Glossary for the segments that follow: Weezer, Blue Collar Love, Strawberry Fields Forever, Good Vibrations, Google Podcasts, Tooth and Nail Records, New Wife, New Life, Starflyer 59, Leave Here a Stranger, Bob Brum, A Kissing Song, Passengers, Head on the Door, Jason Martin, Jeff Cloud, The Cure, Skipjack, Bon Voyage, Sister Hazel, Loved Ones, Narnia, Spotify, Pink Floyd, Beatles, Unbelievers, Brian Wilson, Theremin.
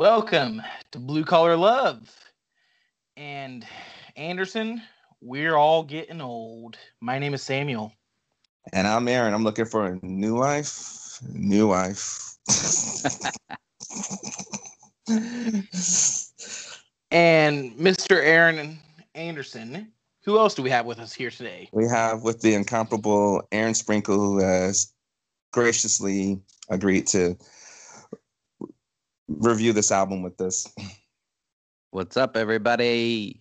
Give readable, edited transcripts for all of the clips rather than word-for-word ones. Welcome to Blue Collar Love. And Anderson, we're all getting old. My name is Samuel. And I'm Aaron. I'm looking for a new life. New wife. And Mr. Aaron Anderson, who else do we have with us here today? We have with the incomparable Aaron Sprinkle, who has graciously agreed to review this album with us. What's up, everybody?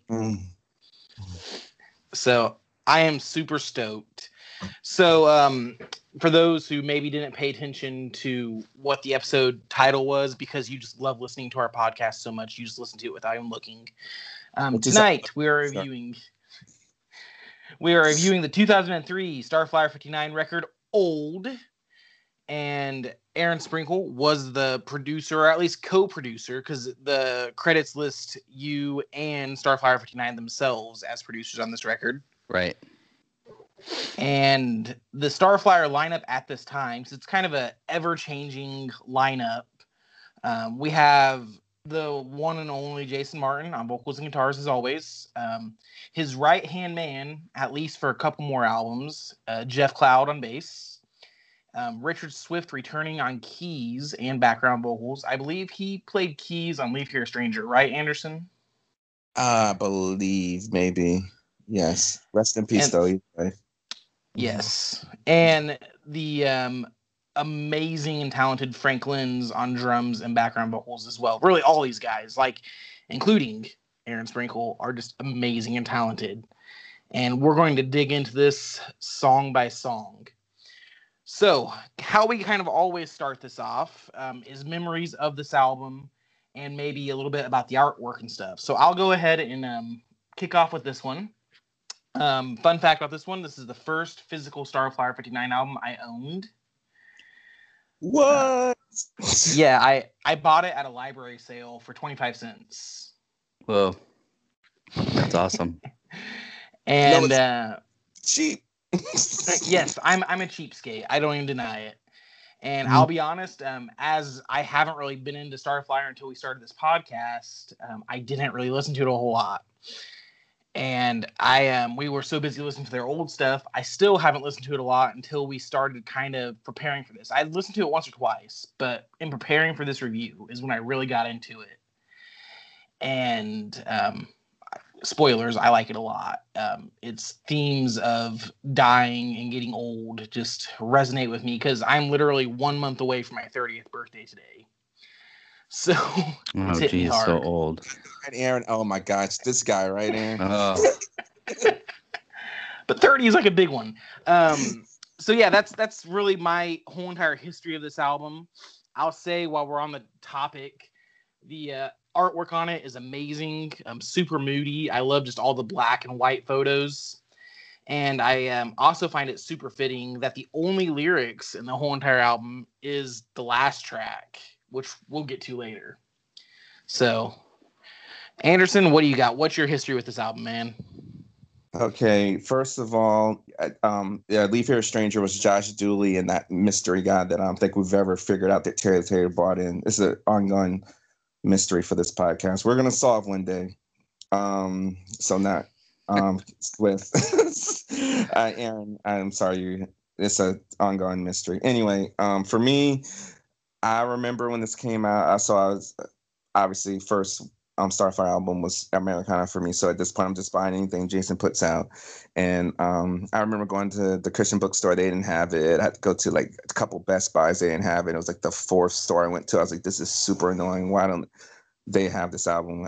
So I am super stoked. So for those who maybe didn't pay attention to what the episode title was, because you just love listening to our podcast so much, you just listen to it without even looking. Tonight we are reviewing the 2003 Starflyer 59 record Old, and Aaron Sprinkle was the producer, or at least co-producer, because the credits list you and Starflyer 59 themselves as producers on this record. Right. And the Starflyer lineup at this time, so it's kind of a ever-changing lineup. We have the one and only Jason Martin on vocals and guitars, as always. His right-hand man, at least for a couple more albums, Jeff Cloud on bass. Richard Swift returning on keys and background vocals. I believe he played keys on Leave Here a Stranger, right, Anderson? I believe, maybe. Yes. Rest in peace, though. Yes. And the amazing and talented Frank Lenz on drums and background vocals as well. Really, all these guys, like, including Aaron Sprinkle, are just amazing and talented. And we're going to dig into this song by song. So, how we kind of always start this off is memories of this album and maybe a little bit about the artwork and stuff. So, I'll go ahead and kick off with this one. Fun fact about this one, this is the first physical Starflyer 59 album I owned. What? Yeah, I bought it at a library sale for 25 cents. Whoa. That's awesome. And cheap. Yes, I'm a cheapskate. I don't even deny it. And I'll be honest, as I haven't really been into Starflyer until we started this podcast, I didn't really listen to it a whole lot. And we were so busy listening to their old stuff, I still haven't listened to it a lot until we started kind of preparing for this. I listened to it once or twice, but in preparing for this review is when I really got into it. And spoilers, I like it a lot. Its themes of dying and getting old just resonate with me because I'm literally 1 month away from my 30th birthday today. So, oh geez, so old. Aaron, oh my gosh, this guy right here. Oh. But 30 is like a big one. So yeah, that's really my whole entire history of this album. I'll say while we're on the topic, the artwork on it is amazing. Super moody. I love just all the black and white photos, and I also find it super fitting that the only lyrics in the whole entire album is the last track, which we'll get to later. So, Anderson, what do you got? What's your history with this album, man? Okay, first of all, Leave Here a Stranger was Josh Dooley and that mystery guy that I don't think we've ever figured out that Terry Taylor brought in. It's an ongoing mystery for this podcast. We're going to solve one day. With Aaron, I'm sorry. It's an ongoing mystery. Anyway, for me, I remember when this came out, obviously first Starfire album was Americana for me. So at this point, I'm just buying anything Jason puts out. And I remember going to the Christian bookstore. They didn't have it. I had to go to like a couple Best Buys. They didn't have it. It was like the fourth store I went to. I was like, this is super annoying. Why don't they have this album?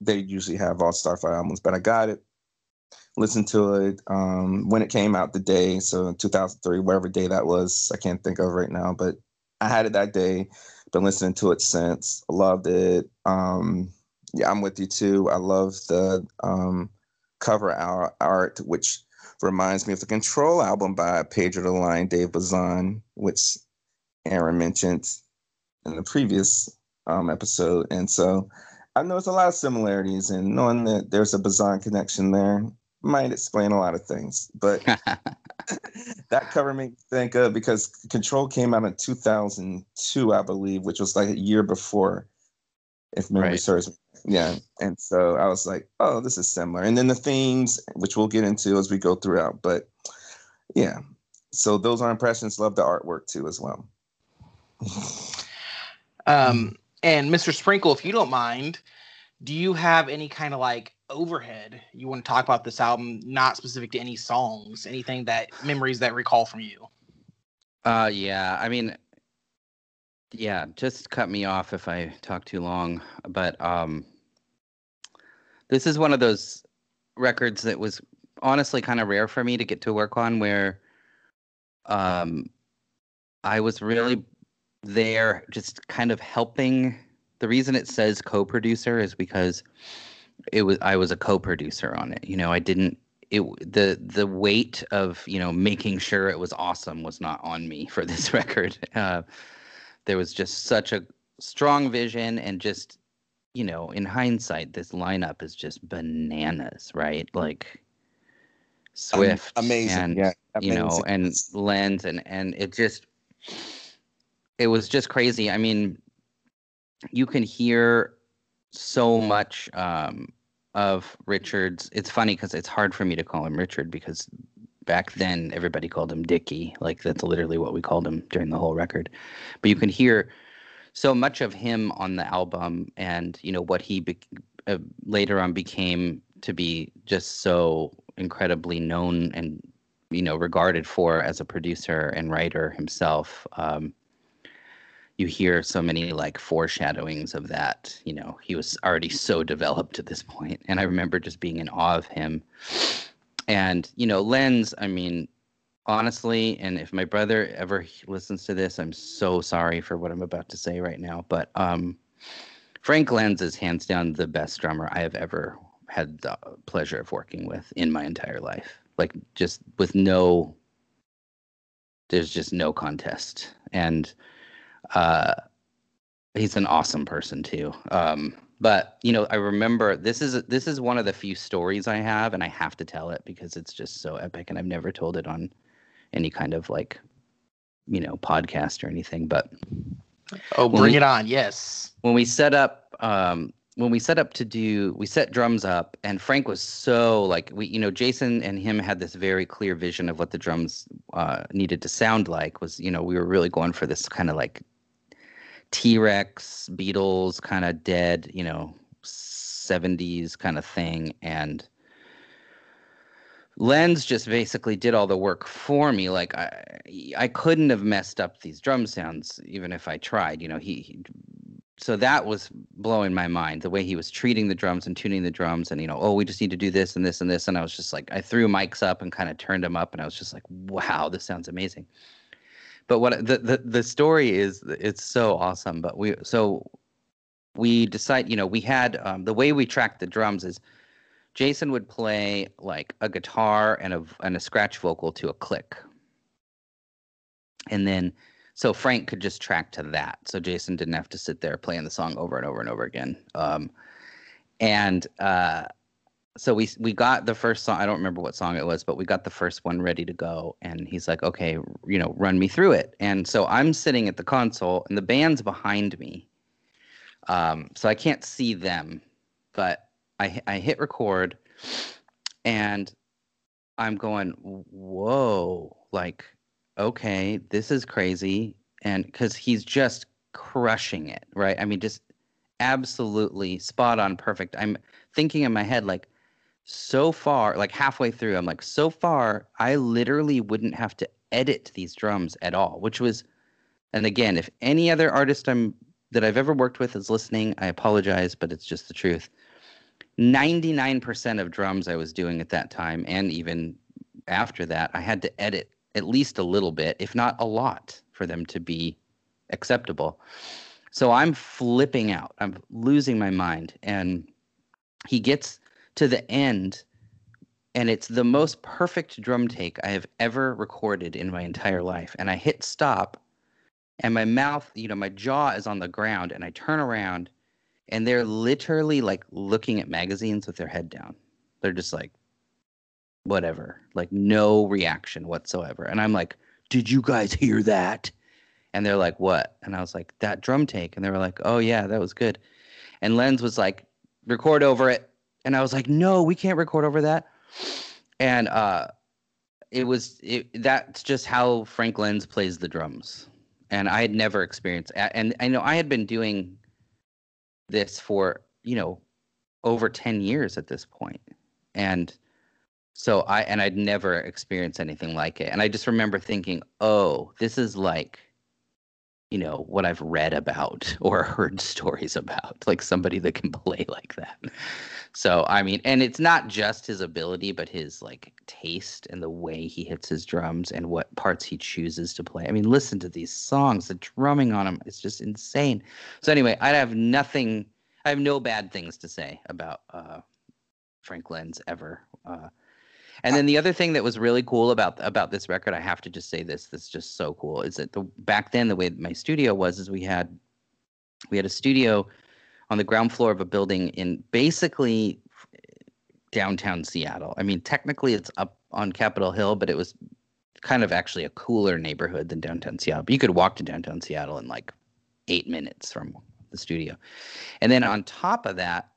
They usually have all Starfire albums, but I got it. Listened to it when it came out the day. So 2003, whatever day that was, I can't think of right now, but I had it that day, been listening to it since. Loved it. Yeah, I'm with you too. I love the cover art, which reminds me of the Control album by Pedro the Lion, Dave Bazan, which Aaron mentioned in the previous episode. And so I've noticed a lot of similarities, and knowing that there's a Bazan connection there might explain a lot of things, but that cover made me think of, because Control came out in 2002, I believe, which was like a year before if memory serves. Yeah. And so I was like, oh, this is similar. And then the themes, which we'll get into as we go throughout. But yeah, so those are impressions. Love the artwork too as well. And Mr. Sprinkle, if you don't mind, do you have any kind of like overhead you want to talk about this album, not specific to any songs, anything that memories that recall from you? Yeah, I mean, yeah, just cut me off if I talk too long, but this is one of those records that was honestly kind of rare for me to get to work on, where I was really there just kind of helping. The reason it says co-producer is because I was a co-producer on it. You know, I didn't, the weight of, you know, making sure it was awesome was not on me for this record. There was just such a strong vision, and just, you know, in hindsight, this lineup is just bananas, right? Like Swift, amazing, and, yeah, amazing. You know, and Lenz, and it just, it was just crazy. I mean, you can hear so much of Richard's. It's funny because it's hard for me to call him Richard, because back then everybody called him Dickie. Like, that's literally what we called him during the whole record. But you can hear so much of him on the album, and, you know, what he later on became to be just so incredibly known and, you know, regarded for as a producer and writer himself. You hear so many like foreshadowings of that. You know, he was already so developed at this point. And I remember just being in awe of him. And, you know, Lenz, I mean, honestly, and if my brother ever listens to this, I'm so sorry for what I'm about to say right now. But Frank Lenz is hands down the best drummer I have ever had the pleasure of working with in my entire life. Like, just with no, there's just no contest. And he's an awesome person too. But, you know, I remember this is one of the few stories I have, and I have to tell it because it's just so epic, and I've never told it on any kind of, like, you know, podcast or anything. But oh, bring it on. Yes. We set drums up, and Frank was so, like, we, you know, Jason and him had this very clear vision of what the drums needed to sound like. Was, you know, we were really going for this kind of like T-Rex, Beatles kind of dead, you know, 70s kind of thing. And Lenz just basically did all the work for me. Like, I couldn't have messed up these drum sounds even if I tried, you know. So that was blowing my mind, the way he was treating the drums and tuning the drums, and, you know, oh, we just need to do this and this and this. And I was just like, I threw mics up and kind of turned them up, and I was just like, wow, this sounds amazing. But what the story is, it's so awesome. But we decide, you know, we had the way we tracked the drums is Jason would play like a guitar and a scratch vocal to a click, and then so Frank could just track to that. So Jason didn't have to sit there playing the song over and over and over again. So we got the first song. I don't remember what song it was, but we got the first one ready to go. And he's like, okay, you know, run me through it. And so I'm sitting at the console, and the band's behind me. So I can't see them, but I hit record, and I'm going, whoa, like, okay, this is crazy. And because he's just crushing it, right? I mean, just absolutely spot on, perfect. I'm thinking in my head, like, so far, like halfway through, I'm like, so far, I literally wouldn't have to edit these drums at all, which was, and again, if any other artist that I've ever worked with is listening, I apologize, but it's just the truth. 99% of drums I was doing at that time, and even after that, I had to edit at least a little bit, if not a lot, for them to be acceptable. So I'm flipping out. I'm losing my mind. And he gets to the end, and it's the most perfect drum take I have ever recorded in my entire life. And I hit stop, and my mouth, you know, my jaw is on the ground, and I turn around, and they're literally like looking at magazines with their head down. They're just like, whatever, like no reaction whatsoever. And I'm like, did you guys hear that? And they're like, what? And I was like, that drum take. And they were like, oh yeah, that was good. And Lenz was like, record over it. And I was like, no, we can't record over that. And that's just how Frank Lenz plays the drums. And I had never experienced, and I know I had been doing this for, over 10 years at this point. And so I'd never experienced anything like it. And I just remember thinking, oh, this is like, what I've read about or heard stories about, like somebody that can play like that. So, I mean, and it's not just his ability, but his like taste and the way he hits his drums and what parts he chooses to play. I mean, listen to these songs, the drumming on them, it's just insane. So anyway, I have no bad things to say about Frank Lenz ever. And then the other thing that was really cool about this record, I have to just say this is just so cool, is that back then the way my studio was is we had a studio on the ground floor of a building in basically downtown Seattle. I mean, technically it's up on Capitol Hill, but it was kind of actually a cooler neighborhood than downtown Seattle. But you could walk to downtown Seattle in like 8 minutes from the studio. And then on top of that,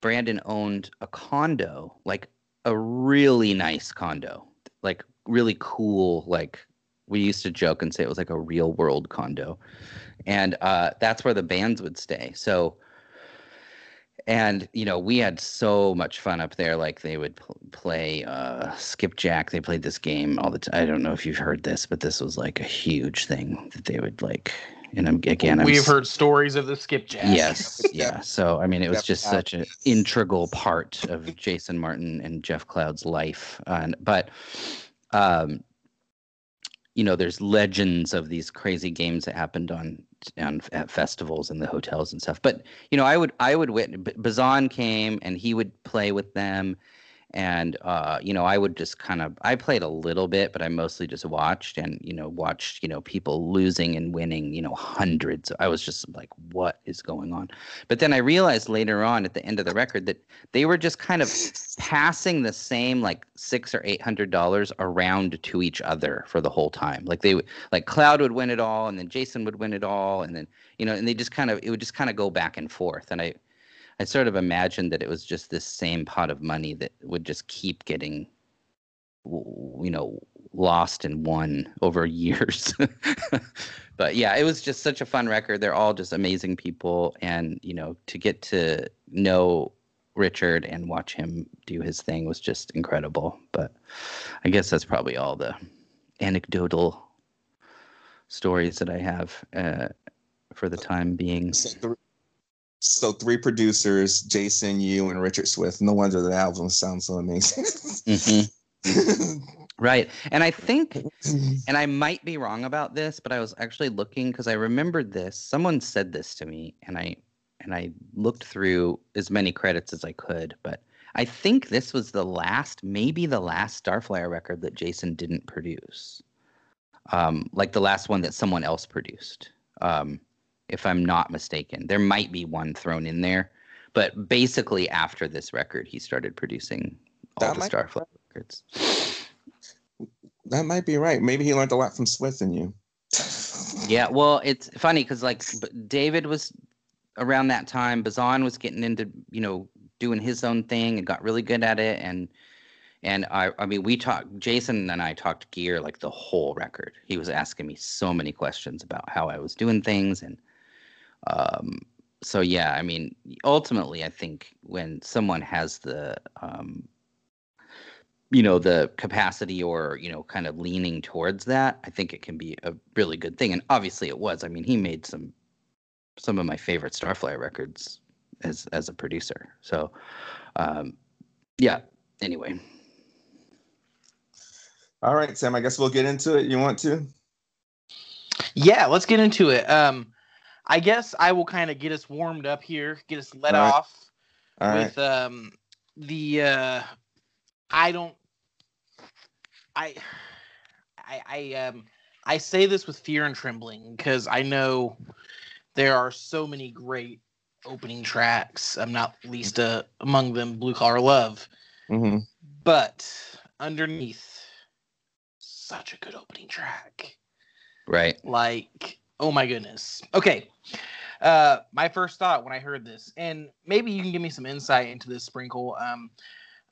Brandon owned a condo, like a really nice condo, like really cool. Like we used to joke and say it was like a real world condo, and that's where the bands would stay. So, and we had so much fun up there. Like they would play Skipjack. They played this game all the time. I don't know if you've heard this, but this was like a huge thing that they would like. And we've heard stories of the Skipjack. Yes, yeah. So I mean, it was just such an integral part of Jason Martin and Jeff Cloud's life. But there's legends of these crazy games that happened on at festivals and the hotels and stuff. But I would witness. Bazan came and he would play with them, and I would just I played a little bit, but I mostly just watched and watched people losing and winning hundreds. I was just like, what is going on? But then I realized later on at the end of the record that they were just kind of passing the same like $600 or $800 around to each other for the whole time. Like they like Cloud would win it all, and then Jason would win it all, and then and they just it would just go back and forth. And I sort of imagined that it was just this same pot of money that would just keep getting, lost and won over years. But yeah, it was just such a fun record. They're all just amazing people. And, to get to know Richard and watch him do his thing was just incredible. But I guess that's probably all the anecdotal stories that I have for the time being. So 3 producers, Jason, you, and Richard Swift. No wonder the album sounds so amazing. Mm-hmm. Right. And I think, and I might be wrong about this, but I was actually looking because I remembered this. Someone said this to me, and I looked through as many credits as I could. But I think this was maybe the last Starflyer record that Jason didn't produce. Like the last one that someone else produced. If I'm not mistaken, there might be one thrown in there, but basically after this record, he started producing all the Starflyer records. That might be right. Maybe he learned a lot from Swift and you. Yeah, well, it's funny because like David was around that time. Bazan was getting into doing his own thing and got really good at it, and I mean, we talked. Jason and I talked gear like the whole record. He was asking me so many questions about how I was doing things and. So yeah, I mean, ultimately, I think when someone has the, the capacity or, kind of leaning towards that, I think it can be a really good thing. And obviously it was. I mean, he made some of my favorite Starflyer records as a producer. So, yeah, anyway. All right, Sam, I guess we'll get into it. You want to? Yeah, let's get into it. I guess I will kind of get us warmed up here, get us let off with I say this with fear and trembling because I know there are so many great opening tracks. I'm not least among them, Blue Collar Love, mm-hmm. But Underneath, such a good opening track, right? Like. Oh my goodness. Okay. My first thought when I heard this, and maybe you can give me some insight into this, Sprinkle.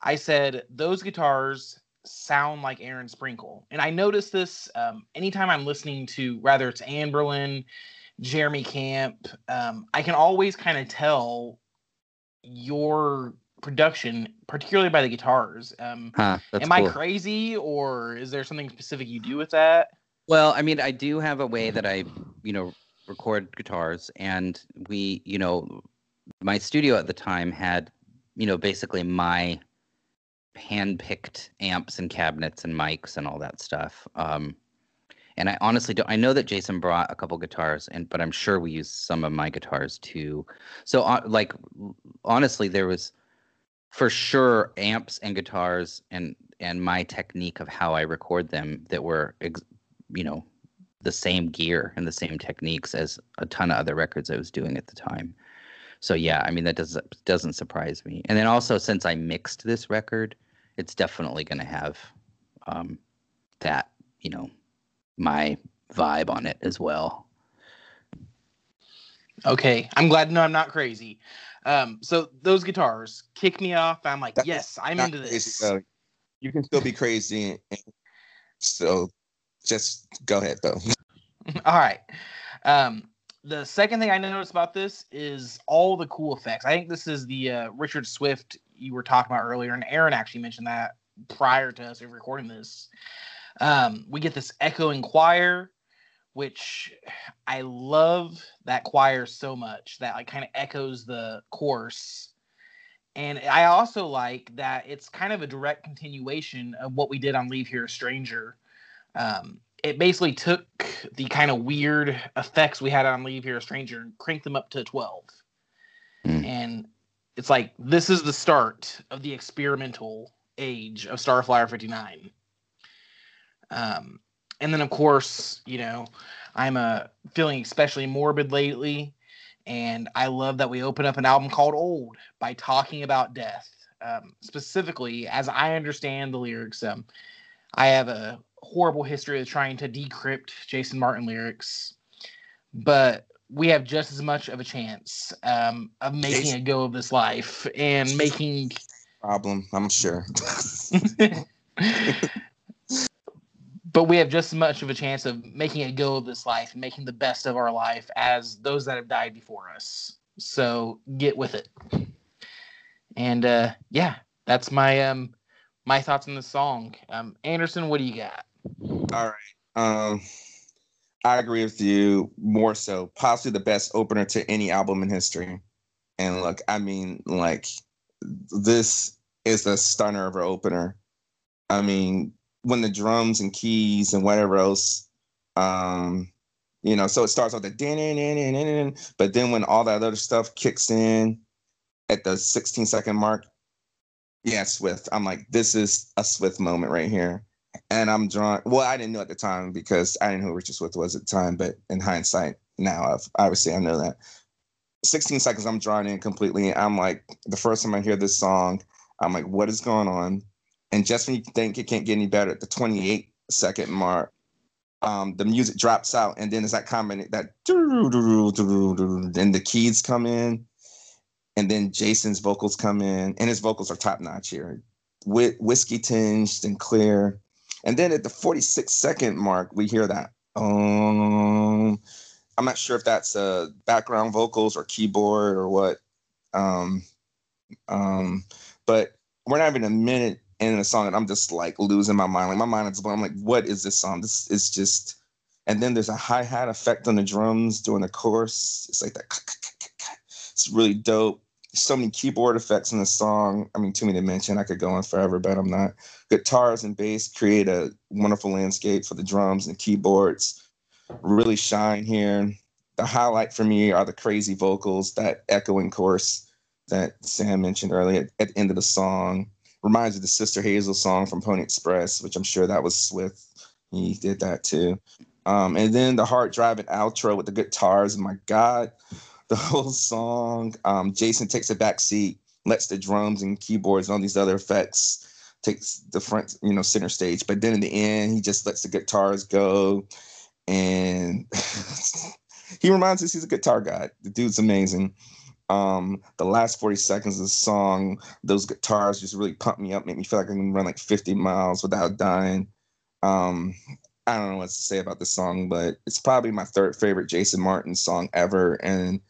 I said, those guitars sound like Aaron Sprinkle. And I noticed this anytime I'm listening to, whether it's Anne Berlin, Jeremy Camp, I can always kind of tell your production, particularly by the guitars. Am I crazy, or is there something specific you do with that? Well, I mean, I do have a way that I, record guitars, and we, my studio at the time had, basically my hand-picked amps and cabinets and mics and all that stuff. And I honestly don't. I know that Jason brought a couple guitars, but I'm sure we used some of my guitars too. So, honestly, there was for sure amps and guitars and my technique of how I record them that were, the same gear and the same techniques as a ton of other records I was doing at the time. So yeah, I mean, that doesn't surprise me. And then also, since I mixed this record, it's definitely going to have that, my vibe on it as well. Okay, I'm glad to know I'm not crazy. So those guitars kick me off. I'm like, yes, I'm into this. You can still be crazy. So just go ahead, though. All right. The second thing I noticed about this is all the cool effects. I think this is the Richard Swift you were talking about earlier, and Aaron actually mentioned that prior to us recording this. We get this echoing choir, which I love that choir so much, that kind of echoes the chorus. And I also like that it's kind of a direct continuation of what we did on Leave Here a Stranger. It basically took the kind of weird effects we had on Leave Here a Stranger and cranked them up to 12. And it's like, this is the start of the experimental age of Starflyer 59. And then, of course, I'm feeling especially morbid lately. And I love that we open up an album called Old by talking about death. Specifically, as I understand the lyrics, I have a horrible history of trying to decrypt Jason Martin lyrics, but we have just as much of a chance of making a go of this life and making problem, I'm sure. But we have just as much of a chance of making a go of this life and making the best of our life as those that have died before us. So get with it. And that's my my thoughts on the song. Anderson, what do you got? All right. I agree with you more so. Possibly the best opener to any album in history. And look, I mean, this is a stunner of an opener. I mean, when the drums and keys and whatever else, so it starts off the din-din-din-din-din, but then when all that other stuff kicks in at the 16-second mark, yeah, Swift. I'm like, this is a Swift moment right here. And I'm drawn. Well, I didn't know at the time because I didn't know who Richard Swift was at the time, but in hindsight, now obviously I know that. 16 seconds, I'm drawn in completely. I'm like, the first time I hear this song, I'm like, what is going on? And just when you think it can't get any better, at the 28-second mark, the music drops out, and then it's that comment that and the keys come in. And then Jason's vocals come in, and his vocals are top-notch here, whiskey tinged and clear. And then at the 46-second mark, we hear that. I'm not sure if that's background vocals or keyboard or what. But we're not even a minute in the song, and I'm just losing my mind. My mind is blown. I'm like, what is this song? This is just. And then there's a hi-hat effect on the drums during the chorus. It's like that. It's really dope. So many keyboard effects in the song. I mean, too many to mention. I could go on forever, but I'm not. Guitars and bass create a wonderful landscape for the drums and keyboards. Really shine here. The highlight for me are the crazy vocals, that echoing chorus that Sam mentioned earlier at the end of the song. Reminds me of the Sister Hazel song from Pony Express, which I'm sure that was Swift. He did that too. And then the hard-driving outro with the guitars. My God. The whole song, Jason takes a back seat, lets the drums and keyboards and all these other effects takes the front, center stage. But then in the end, he just lets the guitars go. And He reminds us he's a guitar guy. The dude's amazing. The last 40 seconds of the song, those guitars just really pump me up, make me feel like I can run like 50 miles without dying. I don't know what to say about this song, but it's probably my third favorite Jason Martin song ever. And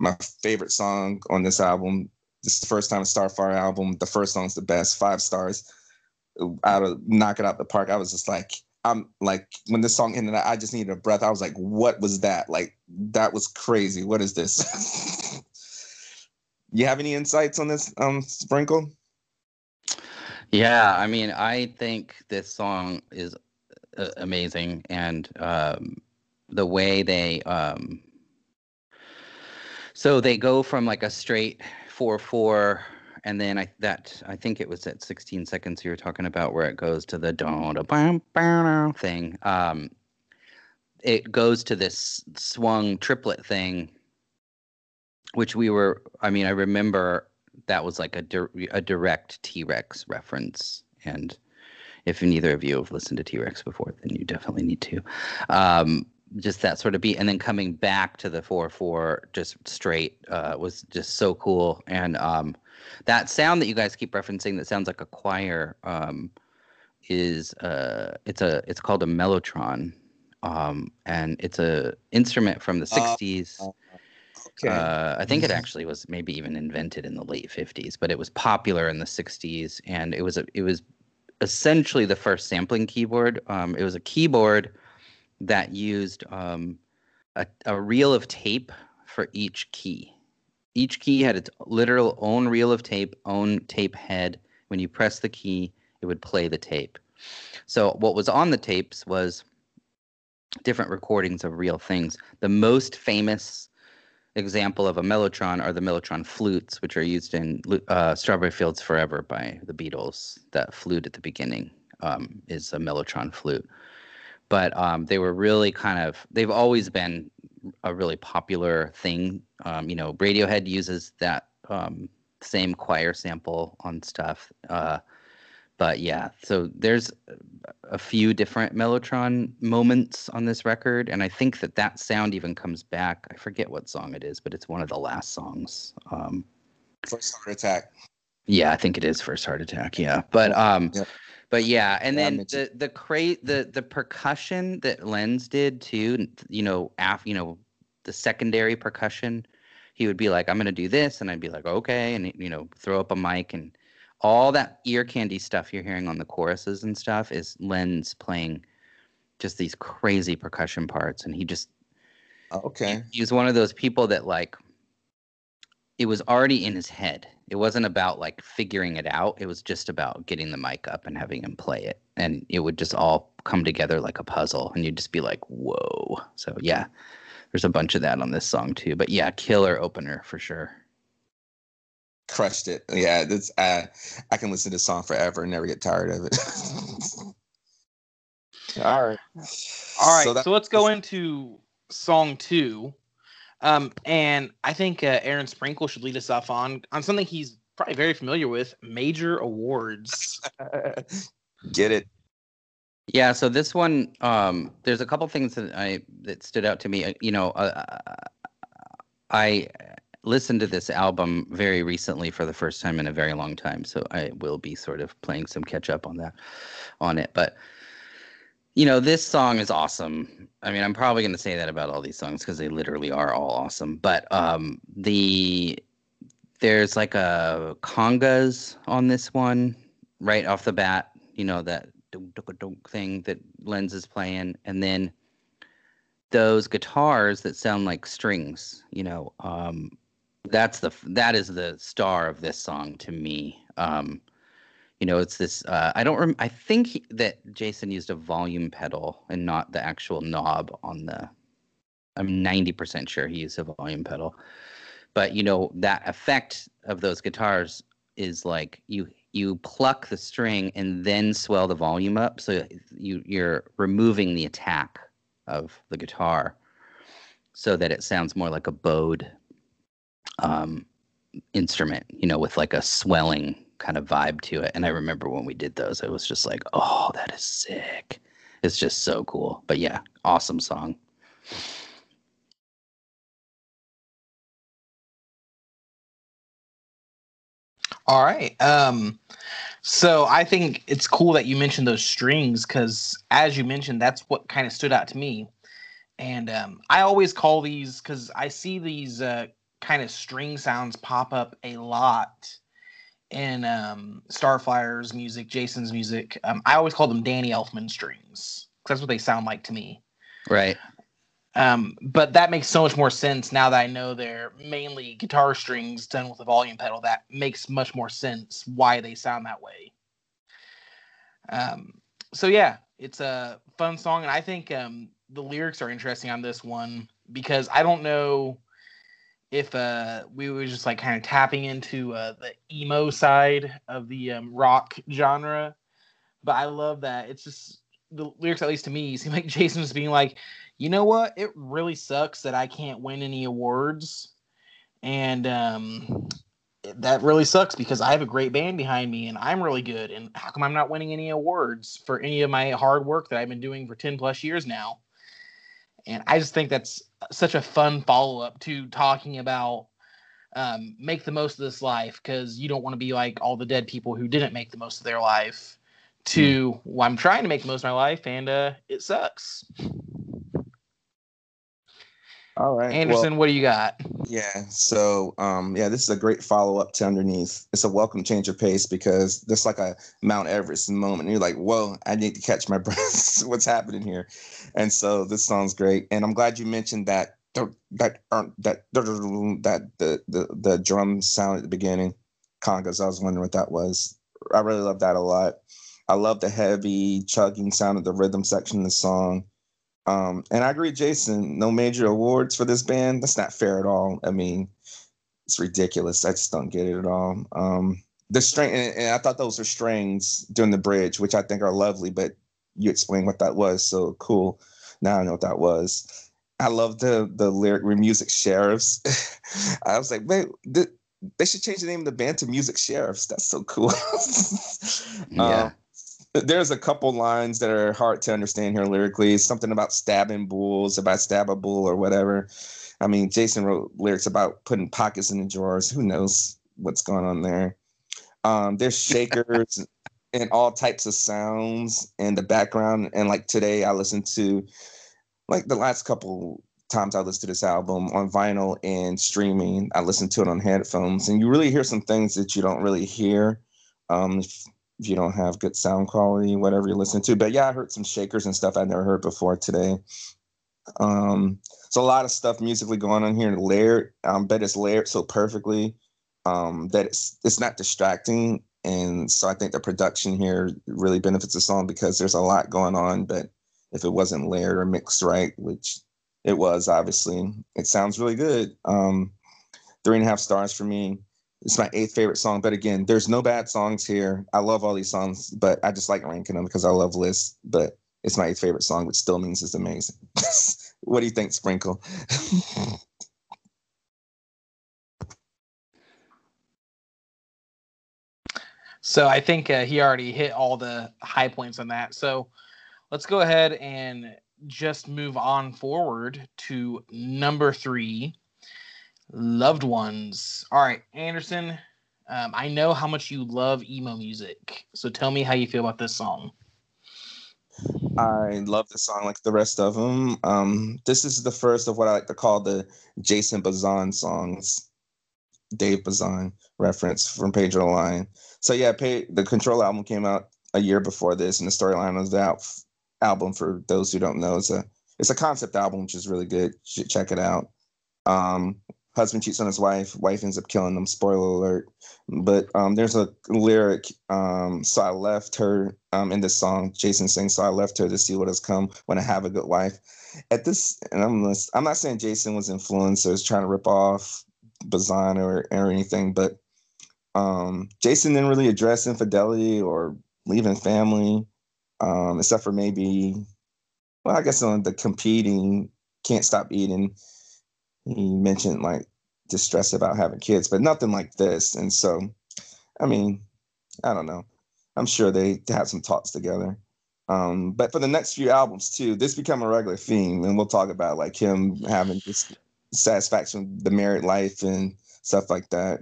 my favorite song on this album. This is the first time a Starflyer album. The first song's the best. 5 stars. Out of knock it out the park. I was just like, I'm like, when this song ended, I just needed a breath. I was like, what was that? Like, that was crazy. What is this? You have any insights on this, Sprinkle? Yeah, I mean, I think this song is amazing. And the way they... so they go from like a straight 4/4, and then I think it was at 16 seconds you were talking about where it goes to the da-da-bam-bam thing. It goes to this swung triplet thing, which we were. I mean, I remember that was like a direct T-Rex reference. And if neither of you have listened to T-Rex before, then you definitely need to. Just that sort of beat, and then coming back to the 4/4 just straight was just so cool. And that sound that you guys keep referencing that sounds like a choir is it's called a Mellotron, and it's a instrument from the 60s. Okay. I think it actually was maybe even invented in the late 50s, but it was popular in the 60s, and it was essentially the first sampling keyboard. It was a keyboard that used a reel of tape for each key. Each key had its literal own reel of tape, own tape head. When you press the key, it would play the tape. So what was on the tapes was different recordings of real things. The most famous example of a Mellotron are the Mellotron flutes, which are used in Strawberry Fields Forever by the Beatles. That flute at the beginning is a Mellotron flute. But they were really they've always been a really popular thing. You know, Radiohead uses that same choir sample on stuff. But yeah, so there's a few different Mellotron moments on this record. And I think that sound even comes back. I forget what song it is, but it's one of the last songs. First Heart Attack. Yeah, I think it is First Heart Attack. Yeah. But yeah, and then the percussion that Lenz did too, you know, the secondary percussion, he would be like, I'm going to do this, and I'd be like, okay, and you know, throw up a mic, and all that ear candy stuff you're hearing on the choruses and stuff is Lenz playing just these crazy percussion parts, and he was one of those people that like, it was already in his head. It wasn't about like figuring it out. It was just about getting the mic up and having him play it. And it would just all come together like a puzzle. And you'd just be like, whoa. So yeah, there's a bunch of that on this song too. But yeah, killer opener for sure. Crushed it. Yeah, I can listen to this song forever and never get tired of it. All right. So let's go into song 2. And I think Aaron Sprinkle should lead us off on something he's probably very familiar with, Major Awards. Get it? Yeah. So this one, there's a couple things that stood out to me. You know, I listened to this album very recently for the first time in a very long time, so I will be sort of playing some catch up on it, but. You know, this song is awesome. I mean, I'm probably going to say that about all these songs because they literally are all awesome. But there's like a congas on this one right off the bat. You know, that dunk thing that Lenz is playing. And then those guitars that sound like strings, you know, that is the star of this song to me. You know, it's this. I think that Jason used a volume pedal and not the actual knob on the. I'm 90% sure he used a volume pedal, but you know that effect of those guitars is like you pluck the string and then swell the volume up, so you're removing the attack of the guitar, so that it sounds more like a bowed instrument. You know, with like a swelling kind of vibe to it. And I remember when we did those, it was just like, oh, that is sick. It's just so cool. But yeah, awesome song. All right. So I think it's cool that you mentioned those strings because, as you mentioned, that's what kind of stood out to me. And I always call these, because I see these kind of string sounds pop up a lot in Starflyer's music, Jason's music. I always call them Danny Elfman strings because that's what they sound like to me. Right. But that makes so much more sense now that I know they're mainly guitar strings done with a volume pedal. That makes much more sense why they sound that way. So yeah, it's a fun song, and I think the lyrics are interesting on this one because I don't know if we were just like kind of tapping into the emo side of the rock genre, but I love that it's just the lyrics, at least to me, seem like Jason's being like, you know what? It really sucks that I can't win any awards. And that really sucks because I have a great band behind me and I'm really good. And how come I'm not winning any awards for any of my hard work that I've been doing for 10 plus years now? And I just think that's such a fun follow-up to talking about make the most of this life because you don't want to be like all the dead people who didn't make the most of their life to, well, I'm trying to make the most of my life and it sucks. All right, Anderson, well, what do you got? Yeah, so, this is a great follow-up to Underneath. It's a welcome change of pace because it's like a Mount Everest moment. You're like, whoa, I need to catch my breath. What's happening here? And so this sounds great. And I'm glad you mentioned that the drum sound at the beginning, congas. I was wondering what that was. I really love that a lot. I love the heavy chugging sound of the rhythm section of the song. And I agree, Jason, no major awards for this band. That's not fair at all. I mean, it's ridiculous. I just don't get it at all. The string, and I thought those were strings during the bridge, which I think are lovely, but you explained what that was. So cool. Now I know what that was. I love the lyric, we're music sheriffs. I was like, wait, they should change the name of the band to Music Sheriffs. That's so cool. Yeah. There's a couple lines that are hard to understand here lyrically. Something about stabbing bulls, about stab a bull or whatever. I mean, Jason wrote lyrics about putting pockets in the drawers. Who knows what's going on there? There's shakers and all types of sounds in the background. And like today, I listened to, like the last couple times I listened to this album on vinyl and streaming, I listened to it on headphones. And you really hear some things that you don't really hear. If you don't have good sound quality, whatever you listen to. But yeah, I heard some shakers and stuff I'd never heard before today. It's a lot of stuff musically going on here and layered. But it's layered so perfectly that it's not distracting. And so I think the production here really benefits the song because there's a lot going on. But if it wasn't layered or mixed right, which it was, obviously, it sounds really good. 3.5 stars for me. It's my 8th favorite song, but again, there's no bad songs here. I love all these songs, but I just like ranking them because I love lists, but it's my 8th favorite song, which still means it's amazing. What do you think, Sprinkle? So I think he already hit all the high points on that. So let's go ahead and just move on forward to number 3. Loved Ones. All right, Anderson, I know how much you love emo music, so tell me how you feel about this song. I love this song like the rest of them. This is the first of what I like to call the Jason Bazan songs. Dave Bazan reference from Pedro the Lion. So yeah, the Control album came out a year before this, and the storyline of that album, for those who don't know, is it's a concept album, which is really good. Check it out. Husband cheats on his wife. Wife ends up killing him. Spoiler alert. But there's a lyric. So I left her in this song. Jason sings, so I left her to see what has come when I have a good wife. At this, and I'm not saying Jason was influenced or is trying to rip off Bazan or anything, but Jason didn't really address infidelity or leaving family, except for maybe, well, I guess on the competing, Can't Stop Eating. He mentioned like distress about having kids, but nothing like this. And so, I mean, I don't know. I'm sure they had some talks together. But for the next few albums too, this become a regular theme, and we'll talk about like him having dissatisfaction with the married life and stuff like that.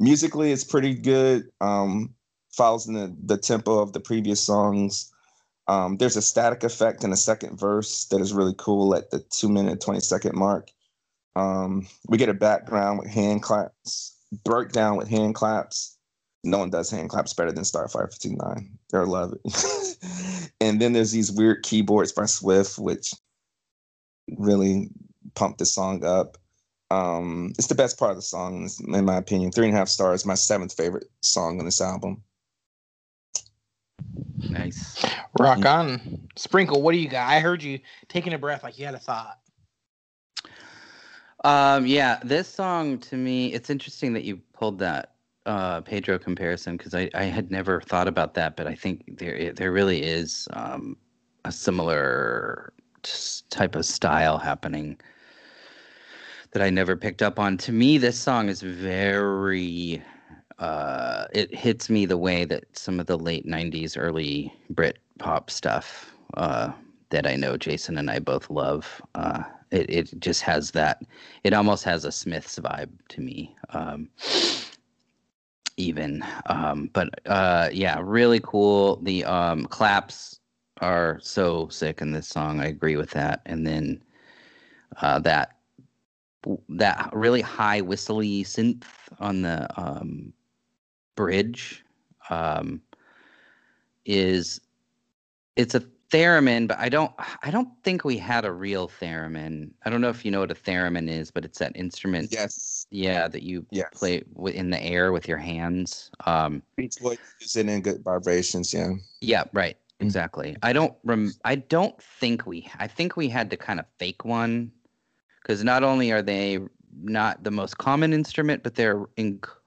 Musically, it's pretty good. Follows in the tempo of the previous songs. There's a static effect in the second verse that is really cool at the 2-minute, 20-second mark. We get a background with hand claps, breakdown with hand claps. No one does hand claps better than Starflyer 59. I love it. And then there's these weird keyboards by Swift, which really pumped the song up. It's the best part of the song, in my opinion. 3.5 stars, my 7th favorite song on this album. Nice. Rock on. Sprinkle, what do you got? I heard you taking a breath like you had a thought. Yeah, this song to me, it's interesting that you pulled that Pedro comparison, because I had never thought about that, but I think there really is a similar type of style happening that I never picked up on. To me, this song is very, it hits me the way that some of the late 90s, early Brit pop stuff that I know Jason and I both love. It just has that, it almost has a Smiths vibe to me. Yeah, really cool. The claps are so sick in this song. I agree with that. And then that really high whistly synth on the bridge it's a theremin, but I don't think we had a real theremin. I don't know if you know what a theremin is, but it's that instrument. Yes. Yeah, that you play in the air with your hands. Pink Floyd used it in Good Vibrations. Yeah. Yeah. Right. Exactly. I think we had to kind of fake one, because not only are they not the most common instrument, but they're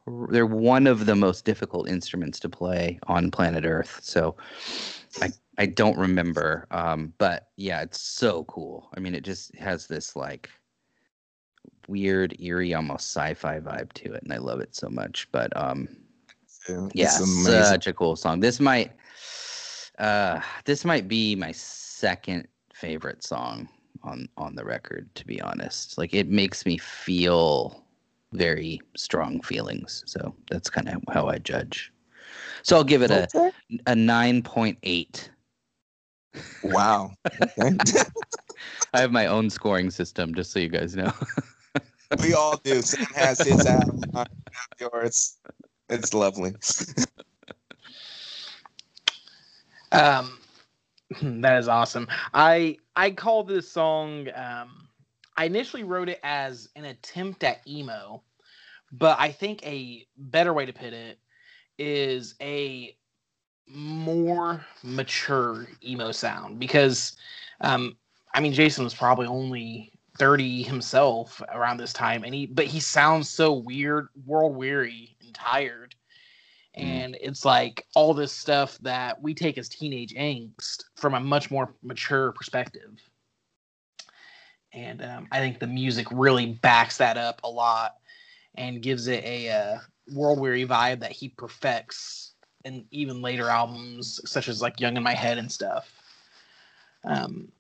one of the most difficult instruments to play on planet Earth. So, I don't remember, but yeah, it's so cool. I mean, it just has this like weird, eerie, almost sci-fi vibe to it, and I love it so much. But yeah, such a cool song. This might be my 2nd favorite song on the record, to be honest. Like, it makes me feel very strong feelings, so that's kind of how I judge. So I'll give it a 9.8. Wow. Okay. I have my own scoring system, just so you guys know. We all do. Sam has his app. I have yours. It's lovely. That is awesome. I call this song, I initially wrote it as an attempt at emo, but I think a better way to put it is a more mature emo sound, because I mean, Jason was probably only 30 himself around this time, and he sounds so weird, world weary and tired, and it's like all this stuff that we take as teenage angst from a much more mature perspective, and I think the music really backs that up a lot and gives it a world weary vibe that he perfects in even later albums, such as like Young in My Head and stuff. And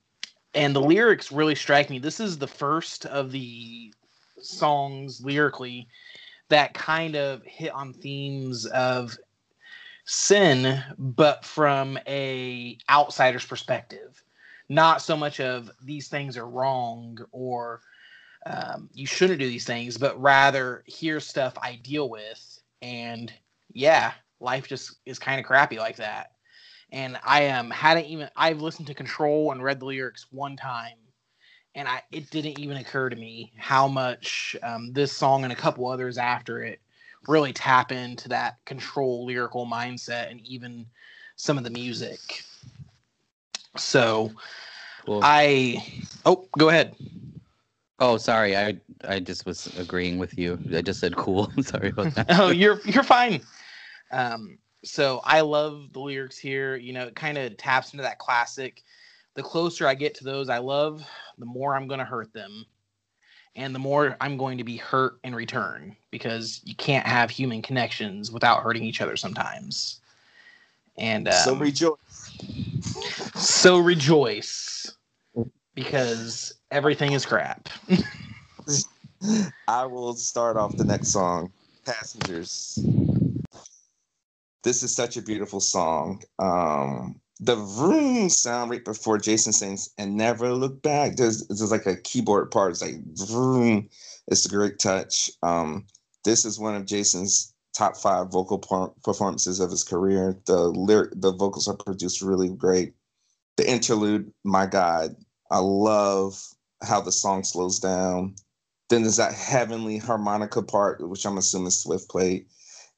the lyrics really strike me. This is the first of the songs lyrically that kind of hit on themes of sin, but from a outsider's perspective, not so much of these things are wrong or you shouldn't do these things, but rather here's stuff I deal with, and yeah, life just is kind of crappy like that. And I've listened to Control and read the lyrics one time, and it didn't even occur to me how much this song and a couple others after it really tap into that Control lyrical mindset and even some of the music. So cool. Go ahead. Oh, sorry. I just was agreeing with you. I just said cool. I'm sorry about that. Oh, you're fine. So I love the lyrics here. You know, it kind of taps into that classic. The closer I get to those I love, the more I'm going to hurt them, and the more I'm going to be hurt in return, because you can't have human connections without hurting each other sometimes. And so rejoice. So rejoice, because everything is crap. I will start off the next song Passengers. This is such a beautiful song. The vroom sound right before Jason sings "And Never Look Back." There's like a keyboard part. It's like vroom. It's a great touch. This is one of Jason's top five vocal performances of his career. The vocals are produced really great. The interlude, my God, I love how the song slows down. Then there's that heavenly harmonica part, which I'm assuming Swift played.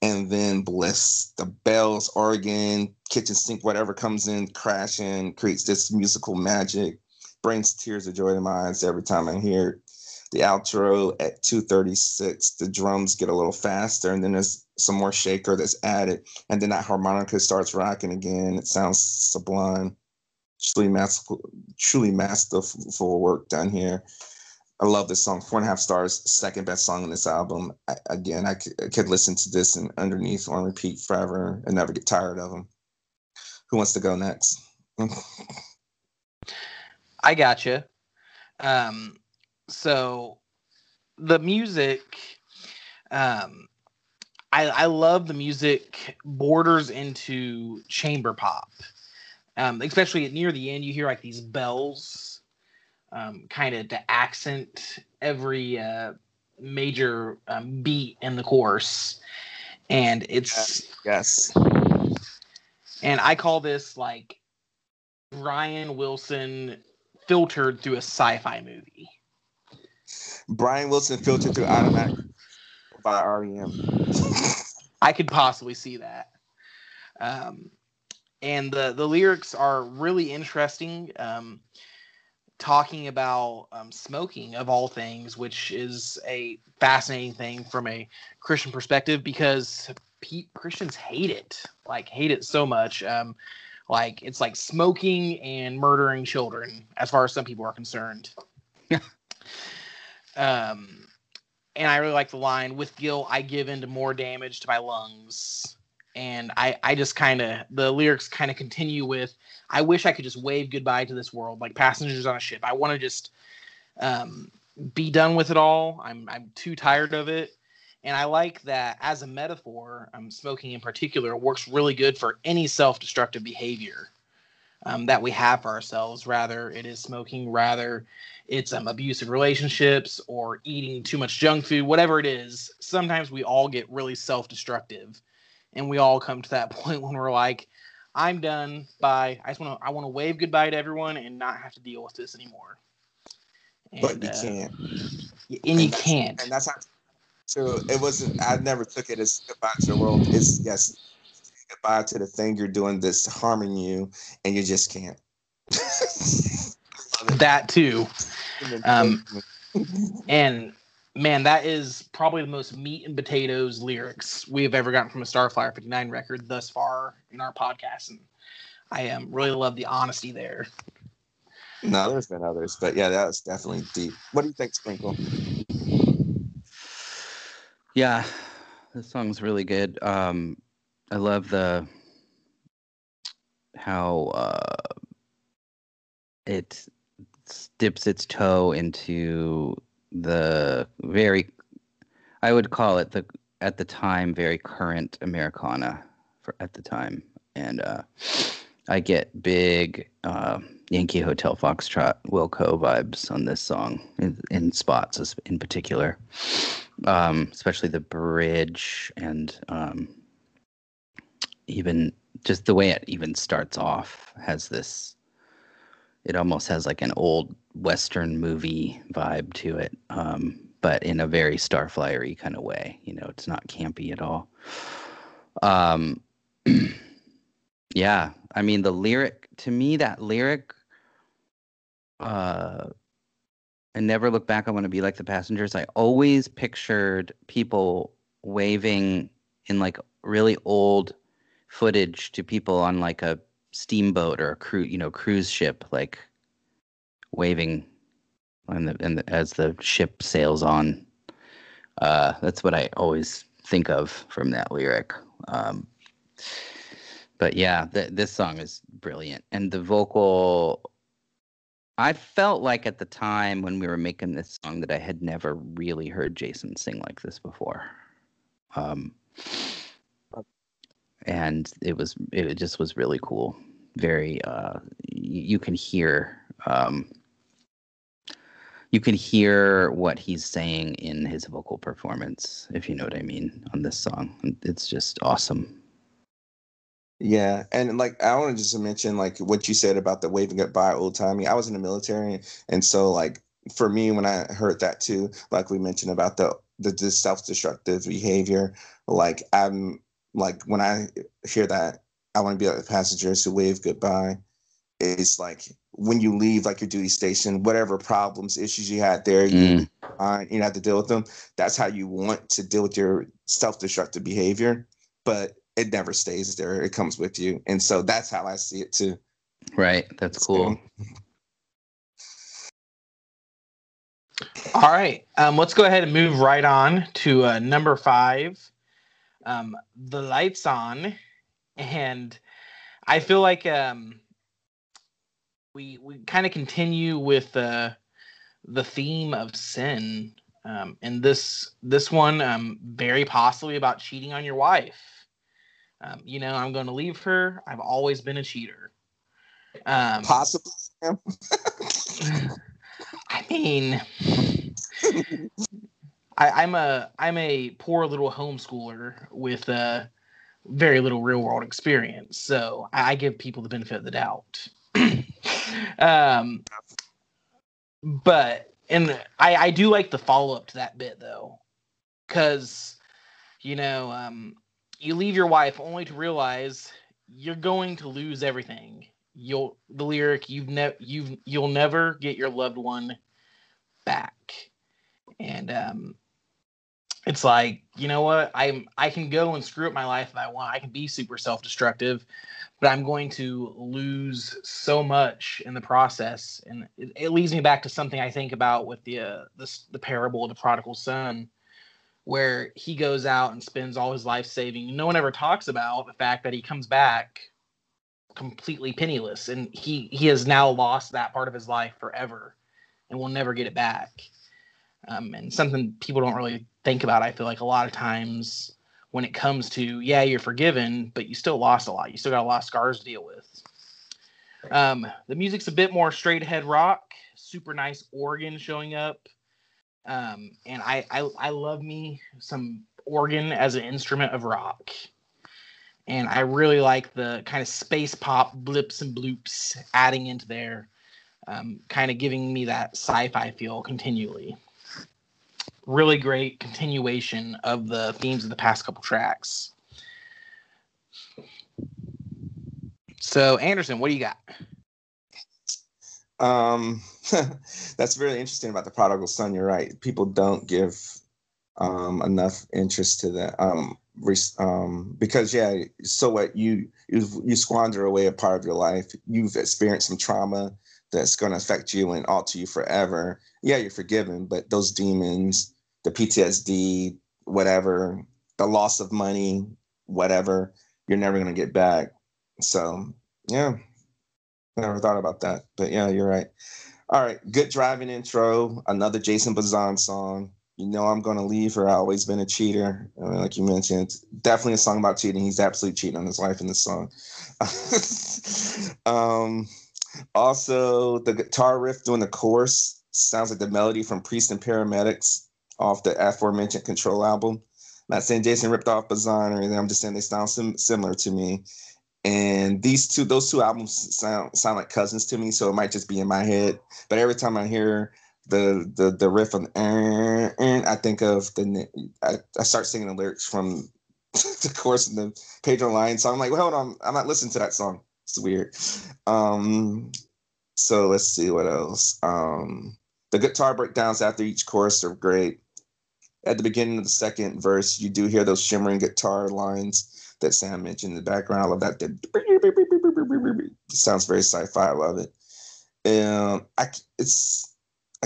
And then bliss, the bells, organ, kitchen sink, whatever comes in, crashing, creates this musical magic, brings tears of joy to my eyes every time I hear it. The outro at 2:36, the drums get a little faster, and then there's some more shaker that's added, and then that harmonica starts rocking again. It sounds sublime, truly masterful work done here. I love this song. 4.5 stars, second best song on this album. I could listen to this and Underneath on repeat forever and never get tired of them. Who wants to go next? I gotcha. So the music, I love the music borders into chamber pop, especially near the end. You hear like these bells. Kind of to accent every major beat in the chorus, and it's yes. And I call this like Brian Wilson filtered through a sci-fi movie. Brian Wilson filtered through Automatic by REM. I could possibly see that. And the lyrics are really interesting. Talking about smoking, of all things, which is a fascinating thing from a Christian perspective, because Christians hate it so much. Like it's like smoking and murdering children as far as some people are concerned. And I really like the line, with guilt I give in to more damage to my lungs. And I just kind of, the lyrics kind of continue with, I wish I could just wave goodbye to this world, like passengers on a ship. I want to just be done with it all. I'm too tired of it. And I like that as a metaphor, smoking in particular works really good for any self-destructive behavior that we have for ourselves. Rather it is smoking, rather it's abusive relationships or eating too much junk food, whatever it is. Sometimes we all get really self-destructive. And we all come to that point when we're like, I'm done. Bye. I want to wave goodbye to everyone and not have to deal with this anymore. And, but you can't. And you can't. And that's how. So it wasn't. I never took it as goodbye to the world. It's yes, goodbye to the thing you're doing that's harming you, and you just can't. That too. And. Man, that is probably the most meat and potatoes lyrics we have ever gotten from a Starflyer 59 record thus far in our podcast. And I really love the honesty there. No, there's been others, but yeah, that was definitely deep. What do you think, Sprinkle? Yeah, this song's really good. I love how it dips its toe into the very, I would call it very current Americana at the time. And I get big Yankee Hotel Foxtrot Wilco vibes on this song in spots in particular, especially the bridge and even just the way it even starts off has this, it almost has like an old Western movie vibe to it, but in a very Starflyer-y kind of way. You know, it's not campy at all. Yeah, I mean, the lyric, to me, that lyric, and never look back, I want to be like the passengers. I always pictured people waving in like really old footage to people on like a steamboat or a cruise ship, like waving as the ship sails on. That's what I always think of from that lyric. But yeah, this song is brilliant. And the vocal, I felt like at the time when we were making this song that I had never really heard Jason sing like this before. And it just was really cool. Very, you can hear, what he's saying in his vocal performance, if you know what I mean, on this song. It's just awesome. Yeah, and like I wanted just to mention like what you said about the waving goodbye old timey. I was in the military, and so like for me when I heard that too, like we mentioned about the self-destructive behavior, like I'm like when I hear that, I want to be like the passengers who wave goodbye. It's like when you leave like your duty station, whatever problems, issues you had there, you have to deal with them. That's how you want to deal with your self-destructive behavior, but it never stays there. It comes with you. And so that's how I see it too. Right. That's cool. All right. Let's go ahead and move right on to number 5. The Lights On. And I feel like we kind of continue with the theme of sin. And this one very possibly about cheating on your wife. I'm going to leave her. I've always been a cheater. Possibly, Sam? I mean, I'm a poor little homeschooler with very little real world experience, so I give people the benefit of the doubt. But and I do like the follow up to that bit though, because you leave your wife only to realize you're going to lose everything. You'll never get your loved one back. And it's like, you know what? I can go and screw up my life if I want. I can be super self-destructive, but I'm going to lose so much in the process. And it leads me back to something I think about with the parable of the prodigal son, where he goes out and spends all his life saving. No one ever talks about the fact that he comes back completely penniless, and he has now lost that part of his life forever and will never get it back. And something people don't really think about, I feel like, a lot of times when it comes to, yeah, you're forgiven, but you still lost a lot. You still got a lot of scars to deal with. The music's a bit more straight ahead rock, super nice organ showing up. And I love me some organ as an instrument of rock. And I really like the kind of space pop blips and bloops adding into there, kind of giving me that sci-fi feel continually. Really great continuation of the themes of the past couple tracks. So, Anderson, what do you got? That's really interesting about the prodigal son. You're right. People don't give enough interest to that. Because so what? You squander away a part of your life. You've experienced some trauma that's going to affect you and alter you forever. Yeah, you're forgiven, but those demons, the PTSD, whatever, the loss of money, whatever, you're never going to get back. So, yeah. Never thought about that, but yeah, you're right. All right, good driving intro. Another Jason Bazan song. I'm going to leave her. I've always been a cheater. I mean, like you mentioned, definitely a song about cheating. He's absolutely cheating on his wife in this song. Also, the guitar riff during the chorus sounds like the melody from Priest and Paramedics off the aforementioned Control album. I'm not saying Jason ripped off Bazan or anything. I'm just saying they sound similar to me. And those two albums sound like cousins to me, so it might just be in my head. But every time I hear the riff on I think of I start singing the lyrics from the chorus in the Pedro Lion song. I'm like, well, hold on, I'm not listening to that song. It's weird. So let's see what else. The guitar breakdowns after each chorus are great. At the beginning of the second verse, you do hear those shimmering guitar lines that Sam mentioned in the background. I love that. It sounds very sci-fi. I love it. I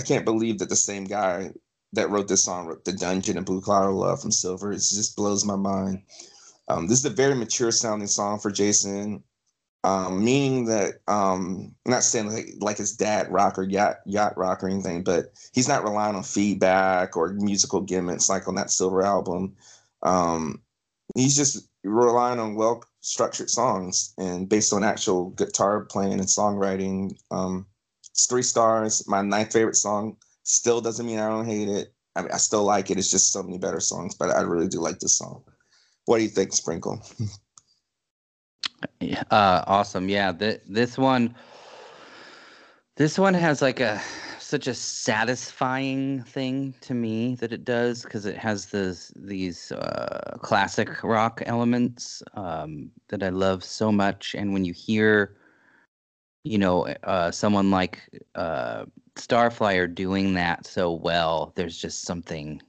can't believe that the same guy that wrote this song wrote The Dungeon and Blue Collar Love from Silver. It just blows my mind. This is a very mature sounding song for Jason, meaning that I'm not saying like his dad rock or yacht rock or anything, but he's not relying on feedback or musical gimmicks like on that Silver album. He's just relying on well-structured songs and based on actual guitar playing and songwriting. It's 3 stars. My 9th favorite song. Still doesn't mean I don't hate it. I mean, I still like it. It's just so many better songs, but I really do like this song. What do you think, Sprinkle? Awesome. Yeah, this one has like such a satisfying thing to me that it does, because it has these classic rock elements that I love so much. And when you hear, someone like Starflyer doing that so well, there's just something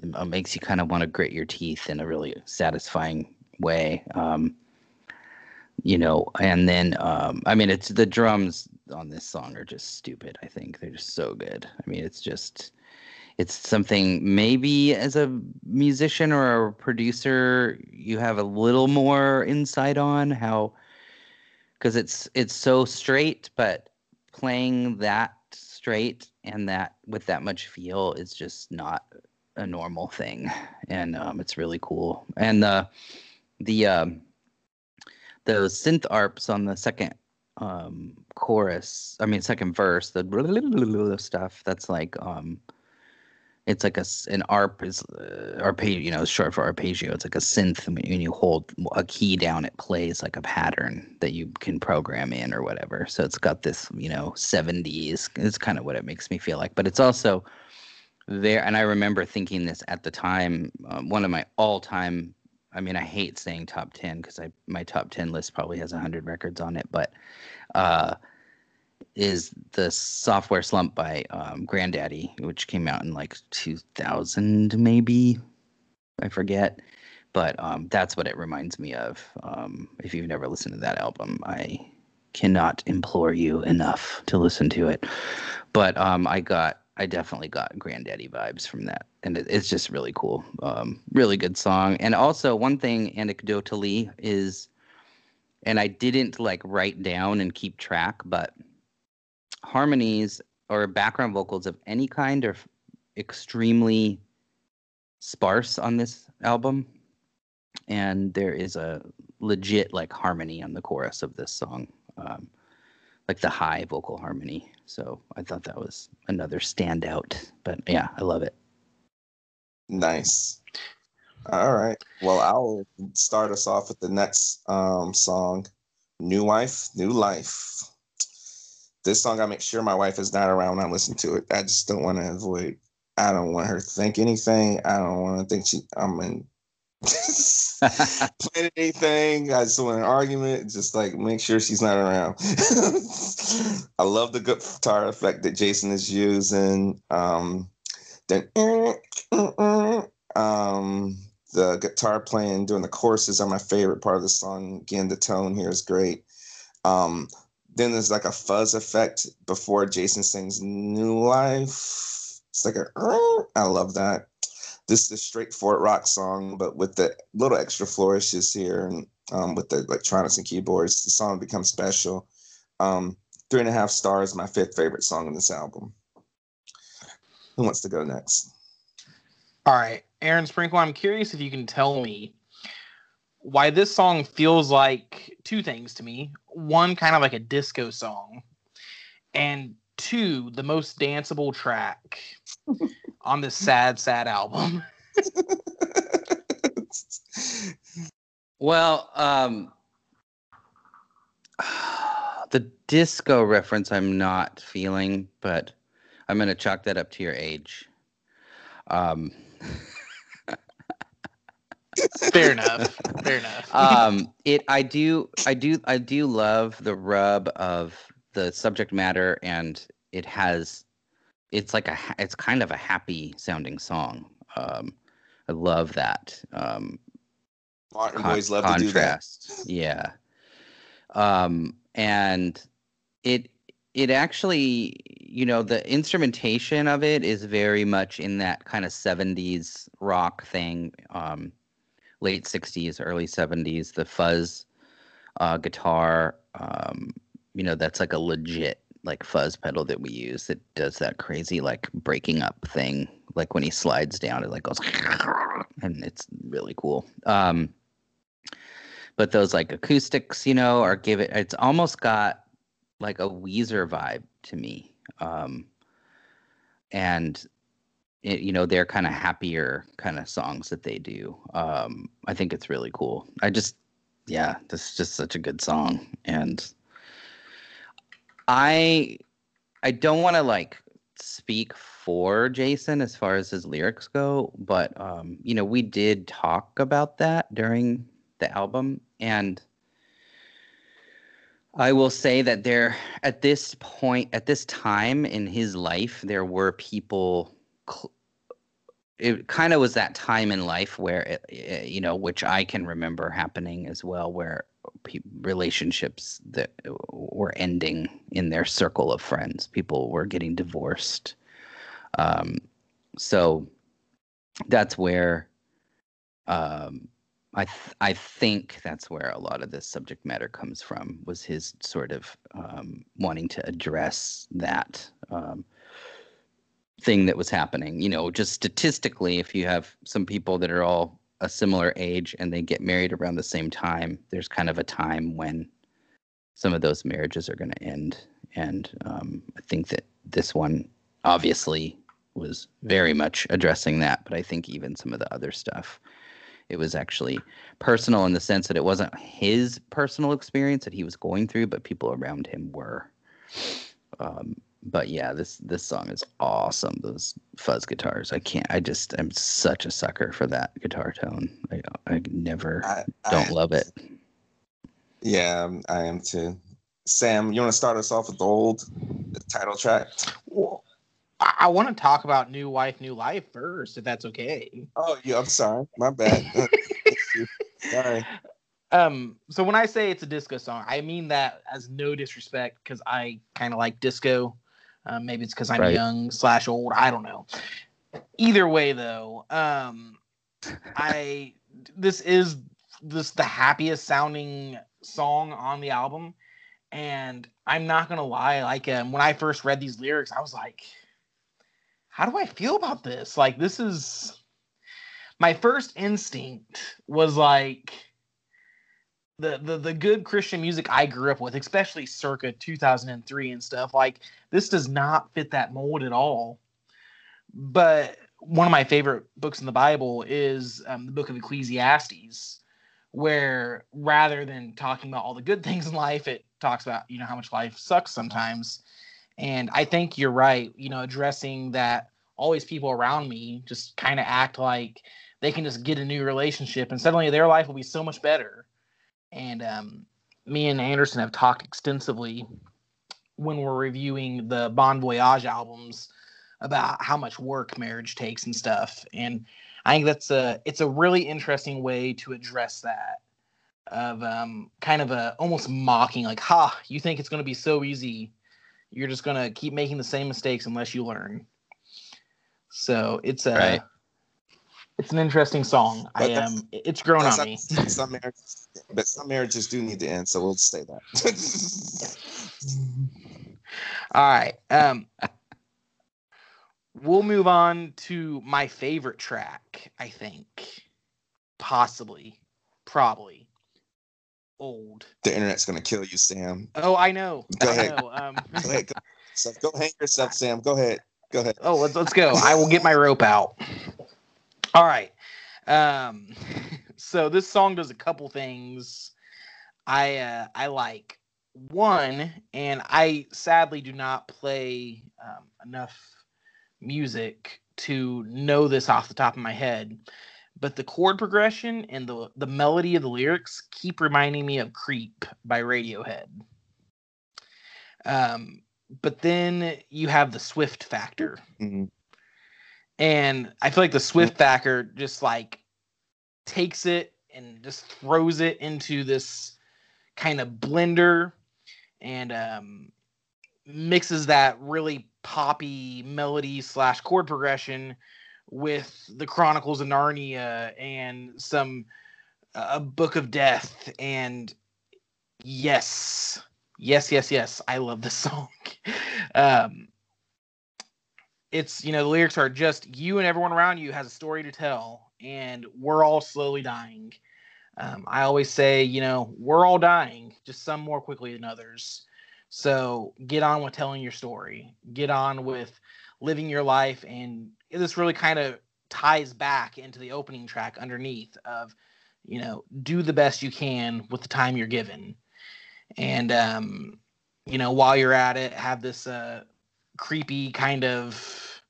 that makes you kind of want to grit your teeth in a really satisfying way. And then, it's the drums on this song are just stupid. I think they're just so good. I mean, it's something maybe as a musician or a producer, you have a little more insight on how, because it's so straight, but playing that straight and that with that much feel is just not a normal thing. And it's really cool. And the synth arps on the second second verse, the blah, blah, blah, blah stuff, that's like it's like an arp is arpeggio, short for arpeggio. It's like a synth. When you hold a key down, it plays like a pattern that you can program in or whatever. So it's got this 70s. It's kind of what it makes me feel like. But it's also there, and I remember thinking this at the time. One of my all-time, I hate saying top 10 because my top 10 list probably has 100 records on it, but is the Software Slump by Grandaddy, which came out in like 2000 maybe. I forget. But that's what it reminds me of. If you've never listened to that album, I cannot implore you enough to listen to it. But I definitely got Grandaddy vibes from that. And it's just really cool. Really good song. And also one thing anecdotally is, and I didn't write down and keep track, but harmonies or background vocals of any kind are extremely sparse on this album. And there is a legit harmony on the chorus of this song. The high vocal harmony. So I thought that was another standout. But yeah, I love it. Nice. All right. Well, I'll start us off with the next song, New Wife, New Life. This song, I make sure my wife is not around when I listen to it. I just don't want to avoid. I don't want her to think anything. I don't want to think I'm in anything. I just want an argument. Just make sure she's not around. I love the guitar effect that Jason is using. The guitar playing during the choruses are my favorite part of the song. Again, the tone here is great. Then there's a fuzz effect before Jason sings New Life. It's I love that. This is a straightforward rock song, but with the little extra flourishes here and with the electronics and keyboards, the song becomes special. 3.5 stars, my 5th favorite song on this album. Who wants to go next? All right, Aaron Sprinkle, I'm curious if you can tell me why this song feels like 2 things to me. 1, kind of like a disco song, and 2, the most danceable track on this sad, sad album. Well, the disco reference I'm not feeling, but I'm going to chalk that up to your age. Fair enough. I do love the rub of the subject matter, and it's kind of a happy sounding song. I love that. Martin boys love contrast to do that. Yeah. And it actually, the instrumentation of it is very much in that kind of 70s rock thing. Late 60s, early 70s, the fuzz guitar, that's a legit fuzz pedal that we use that does that crazy breaking up thing. When he slides down, it goes, and it's really cool. But those like acoustics, you know, are give it. It's almost got like a Weezer vibe to me. And it, you know, they're kind of happier kind of songs that they do. I think it's really cool. Yeah, this is just such a good song. And I don't want to like speak for Jason as far as his lyrics go, but you know, we did talk about that during the album, and I will say that there at this point, at this time in his life, there were people. It kind of was that time in life where, you know, which I can remember happening as well, where relationships that were ending in their circle of friends. People were getting divorced. So that's where I think that's where a lot of this subject matter comes from, was his sort of wanting to address that thing that was happening. You know, just statistically, if you have some people that are all a similar age and they get married around the same time, there's kind of a time when some of those marriages are going to end. And I think that this one obviously was very much addressing that, but I think even some of the other stuff, it was actually personal in the sense that it wasn't his personal experience that he was going through, but people around him were. But yeah, this song is awesome. Those fuzz guitars, I'm such a sucker for that guitar tone. I love it. Yeah, I am too. Sam, you want to start us off with Old, the title track? Well, I want to talk about New Wife, New Life first, if that's okay. Oh, yeah, I'm sorry. My bad. Sorry. So when I say it's a disco song, I mean that as no disrespect, because I kind of like disco. Maybe it's because I'm young/old. I don't know. Either way, though, this is the happiest sounding song on the album, and I'm not gonna lie. Like when I first read these lyrics, I was like, "How do I feel about this?" Like this is my first instinct was like the good Christian music I grew up with, especially circa 2003 and stuff. Like this does not fit that mold at all. But one of my favorite books in the Bible is the book of Ecclesiastes, where rather than talking about all the good things in life, it talks about, you know, how much life sucks sometimes. And I think you're right, you know, addressing that all these people around me just kind of act like they can just get a new relationship and suddenly their life will be so much better. And me and Anderson have talked extensively when we're reviewing the Bon Voyage albums about how much work marriage takes and stuff. And I think it's a really interesting way to address that of kind of a almost mocking, like, ha, you think it's going to be so easy. You're just going to keep making the same mistakes unless you learn. So it's an interesting song. It's grown on me. Some marriages do need to end, so we'll say that. All right. We'll move on to my favorite track, I think. Probably. Old. The internet's going to kill you, Sam. Oh, I know. Go ahead. Go ahead. Go hang yourself, Sam. Go ahead. Oh, let's go. I will get my rope out. All right. So this song does a couple things I like. One, and I sadly do not play enough music to know this off the top of my head, but the chord progression and the melody of the lyrics keep reminding me of Creep by Radiohead. But then you have the Swift factor. Mm-hmm. And I feel like the Swift factor just like takes it and just throws it into this kind of blender and mixes that really poppy melody / chord progression with the Chronicles of Narnia and some a Book of Death. And yes, I love this song. It's, you know, the lyrics are just you and everyone around you has a story to tell, and we're all slowly dying. I always say, you know, we're all dying, just some more quickly than others. So get on with telling your story. Get on with living your life. And this really kind of ties back into the opening track, Underneath, of, you know, do the best you can with the time you're given. And, you know, while you're at it, have this creepy kind of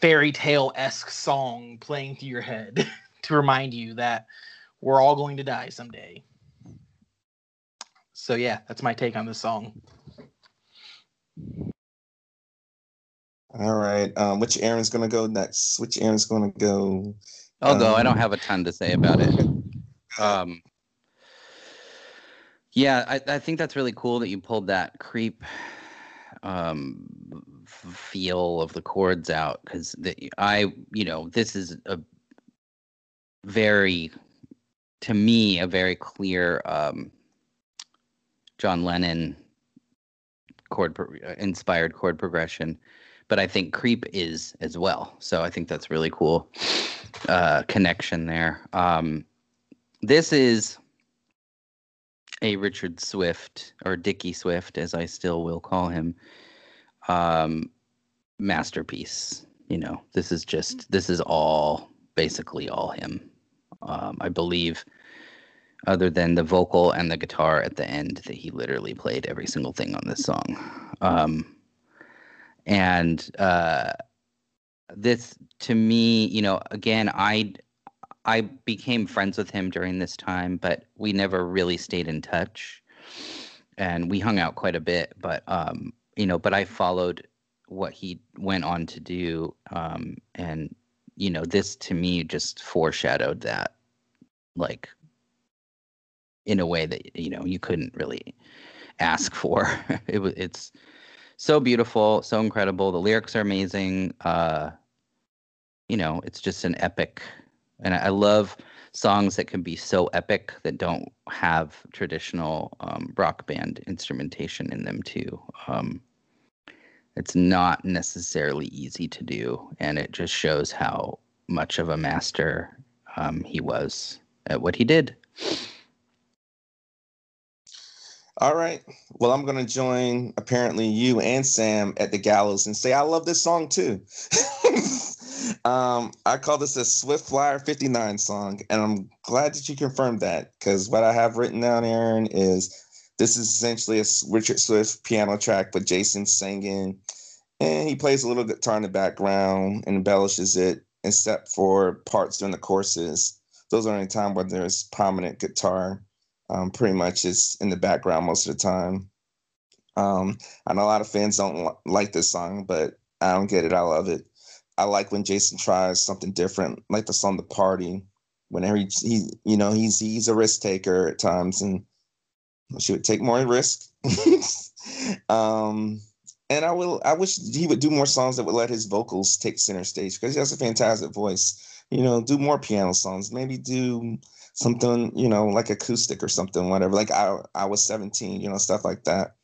fairy tale-esque song playing through your head to remind you that we're all going to die someday. So, yeah, that's my take on this song. All right. Which Aaron's going to go next? Which Aaron's going to go? I'll go. I don't have a ton to say about it. Yeah, I think that's really cool that you pulled that Creep feel of the chords out. Because you know, this is a very, to me, a very clear John Lennon inspired chord progression, but I think Creep is as well. So I think that's really cool connection there. This is a Richard Swift, or Dickie Swift, as I still will call him, masterpiece. You know, this is all, basically all him. I believe, other than the vocal and the guitar at the end, that he literally played every single thing on this song. And this, to me, you know, again, I became friends with him during this time, but we never really stayed in touch, and we hung out quite a bit, but, you know, but I followed what he went on to do. And, you know, this to me just foreshadowed that, like, in a way that, you know, you couldn't really ask for. It's so beautiful, so incredible. The lyrics are amazing. You know, it's just an epic. And I love songs that can be so epic that don't have traditional rock band instrumentation in them, too. It's not necessarily easy to do. And it just shows how much of a master he was at what he did. All right. Well, I'm going to join apparently you and Sam at the gallows and say I love this song too. I call this a Starflyer 59 song, and I'm glad that you confirmed that, because what I have written down, Aaron, is this is essentially a Richard Swift piano track, but Jason's singing, and he plays a little guitar in the background and embellishes it, except for parts during the choruses. Those are the only time where there's prominent guitar. Pretty much is in the background most of the time. I know a lot of fans don't like this song, but I don't get it. I love it. I like when Jason tries something different, like the song "The Party." Whenever he you know, he's a risk taker at times, and she would take more risk. And I wish he would do more songs that would let his vocals take center stage, because he has a fantastic voice. You know, do more piano songs. Maybe do something, you know, like acoustic or something, whatever. Like I was 17, you know, stuff like that.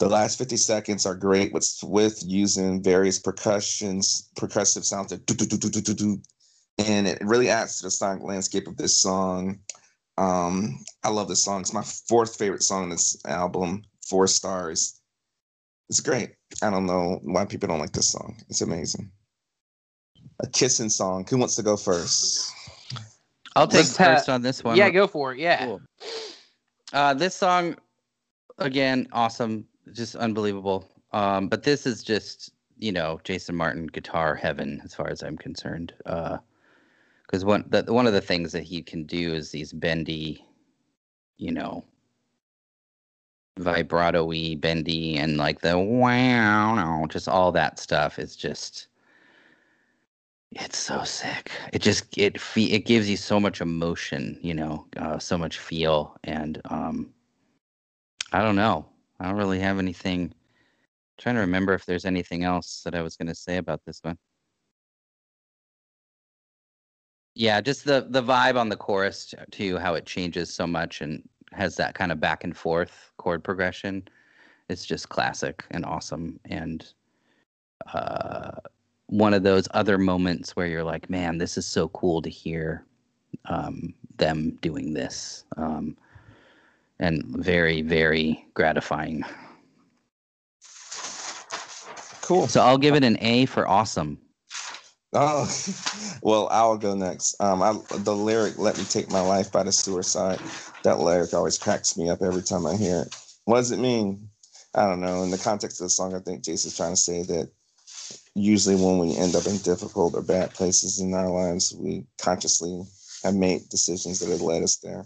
The last 50 seconds are great with using various percussive sounds, and it really adds to the sonic landscape of this song. I love this song. It's my fourth favorite song on this album. 4 stars. It's great. I don't know why people don't like this song. It's amazing. A Kissing Song. Who wants to go first? I'll take first on this one. Yeah, go for it. Yeah. Cool. This song, again, awesome. Just unbelievable. But this is just, you know, Jason Martin guitar heaven as far as I'm concerned. Because one of the things that he can do is these bendy, you know, vibrato-y, bendy, and like the wow, just all that stuff is just... It's so sick. It gives you so much emotion, you know, so much feel, and I don't know. I don't really have anything. I'm trying to remember if there's anything else that I was going to say about this one. Yeah, just the vibe on the chorus too, how it changes so much and has that kind of back and forth chord progression. It's just classic and awesome, and one of those other moments where you're like, man, this is so cool to hear them doing this, and very, very gratifying. Cool. So I'll give it an A for awesome. Oh, well, I'll go next. The lyric, "Let me take my life by the sewer side," that lyric always cracks me up every time I hear it. What does it mean? I don't know. In the context of the song, I think Jason's trying to say that usually when we end up in difficult or bad places in our lives, we consciously have made decisions that have led us there.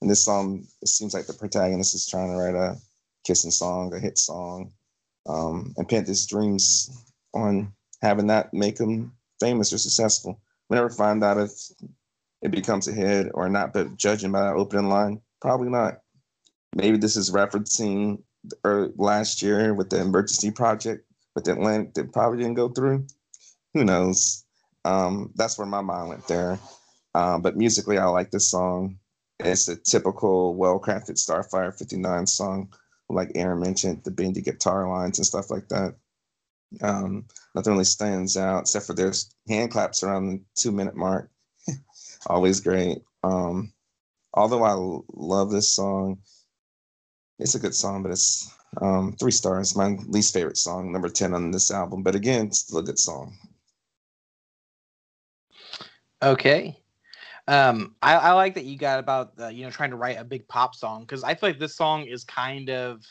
In this song, it seems like the protagonist is trying to write a kissing song, a hit song, and pent his dreams on having that make him famous or successful. We never find out if it becomes a hit or not, but judging by that opening line, probably not. Maybe this is referencing last year with the emergency project with Atlantic that probably didn't go through. Who knows? That's where my mind went there. But musically, I like this song. It's a typical, well-crafted Starflyer 59 song. Like Aaron mentioned, the bendy guitar lines and stuff like that. Nothing really stands out except for there's hand claps around the 2-minute mark. Always great. Although I love this song, it's a good song, but it's 3 stars. My least favorite song, number 10 on this album. But again, it's still a good song. Okay. I like that you got about, trying to write a big pop song, because I feel like this song is kind of,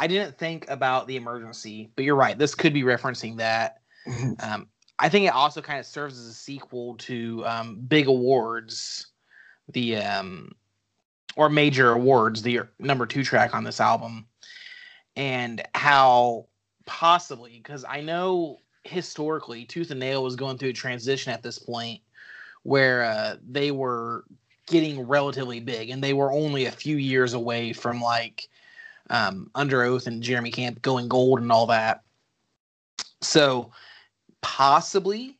I didn't think about the emergency, but you're right. This could be referencing that. I think it also kind of serves as a sequel to Big Awards, the, or Major Awards, the number 2 track on this album, and how possibly, because I know historically Tooth and Nail was going through a transition at this point, where they were getting relatively big, and they were only a few years away from like Under Oath and Jeremy Camp going gold and all that. So possibly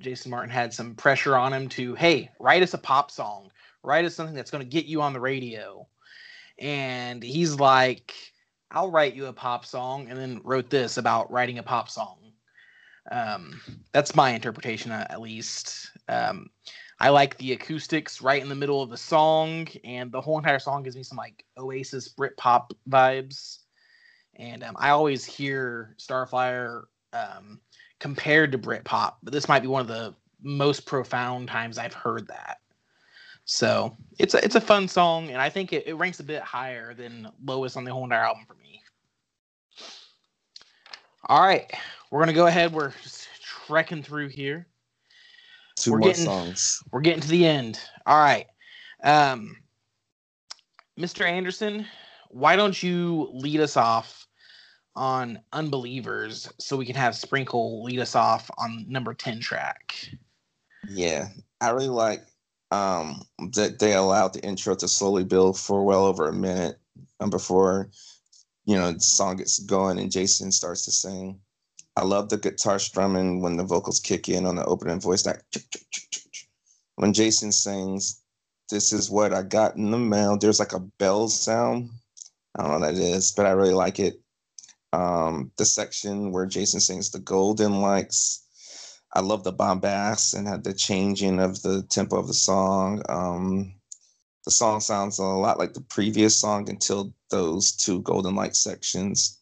Jason Martin had some pressure on him to, hey, write us a pop song, write us something that's going to get you on the radio. And he's like, I'll write you a pop song, and then wrote this about writing a pop song. That's my interpretation, at least. I like the acoustics right in the middle of the song, and the whole entire song gives me some like Oasis Britpop vibes. And I always hear Starflyer compared to Britpop, but this might be one of the most profound times I've heard that. So it's a fun song, and I think it ranks a bit higher than lowest on the whole entire album for me. All right, we're going to go ahead. We're just trekking through here. Two more songs. We're getting to the end. All right. Mr. Anderson, why don't you lead us off on Unbelievers so we can have Sprinkle lead us off on number 10 track? Yeah, I really like that they allowed the intro to slowly build for well over a minute before the song gets going and Jason starts to sing. I love the guitar strumming when the vocals kick in on the opening voice. Like, when Jason sings, "This is what I got in the mail," there's like a bell sound. I don't know what that is, but I really like it. The section where Jason sings the golden likes. I love the bombast and the changing of the tempo of the song. The song sounds a lot like the previous song until those 2 golden light sections.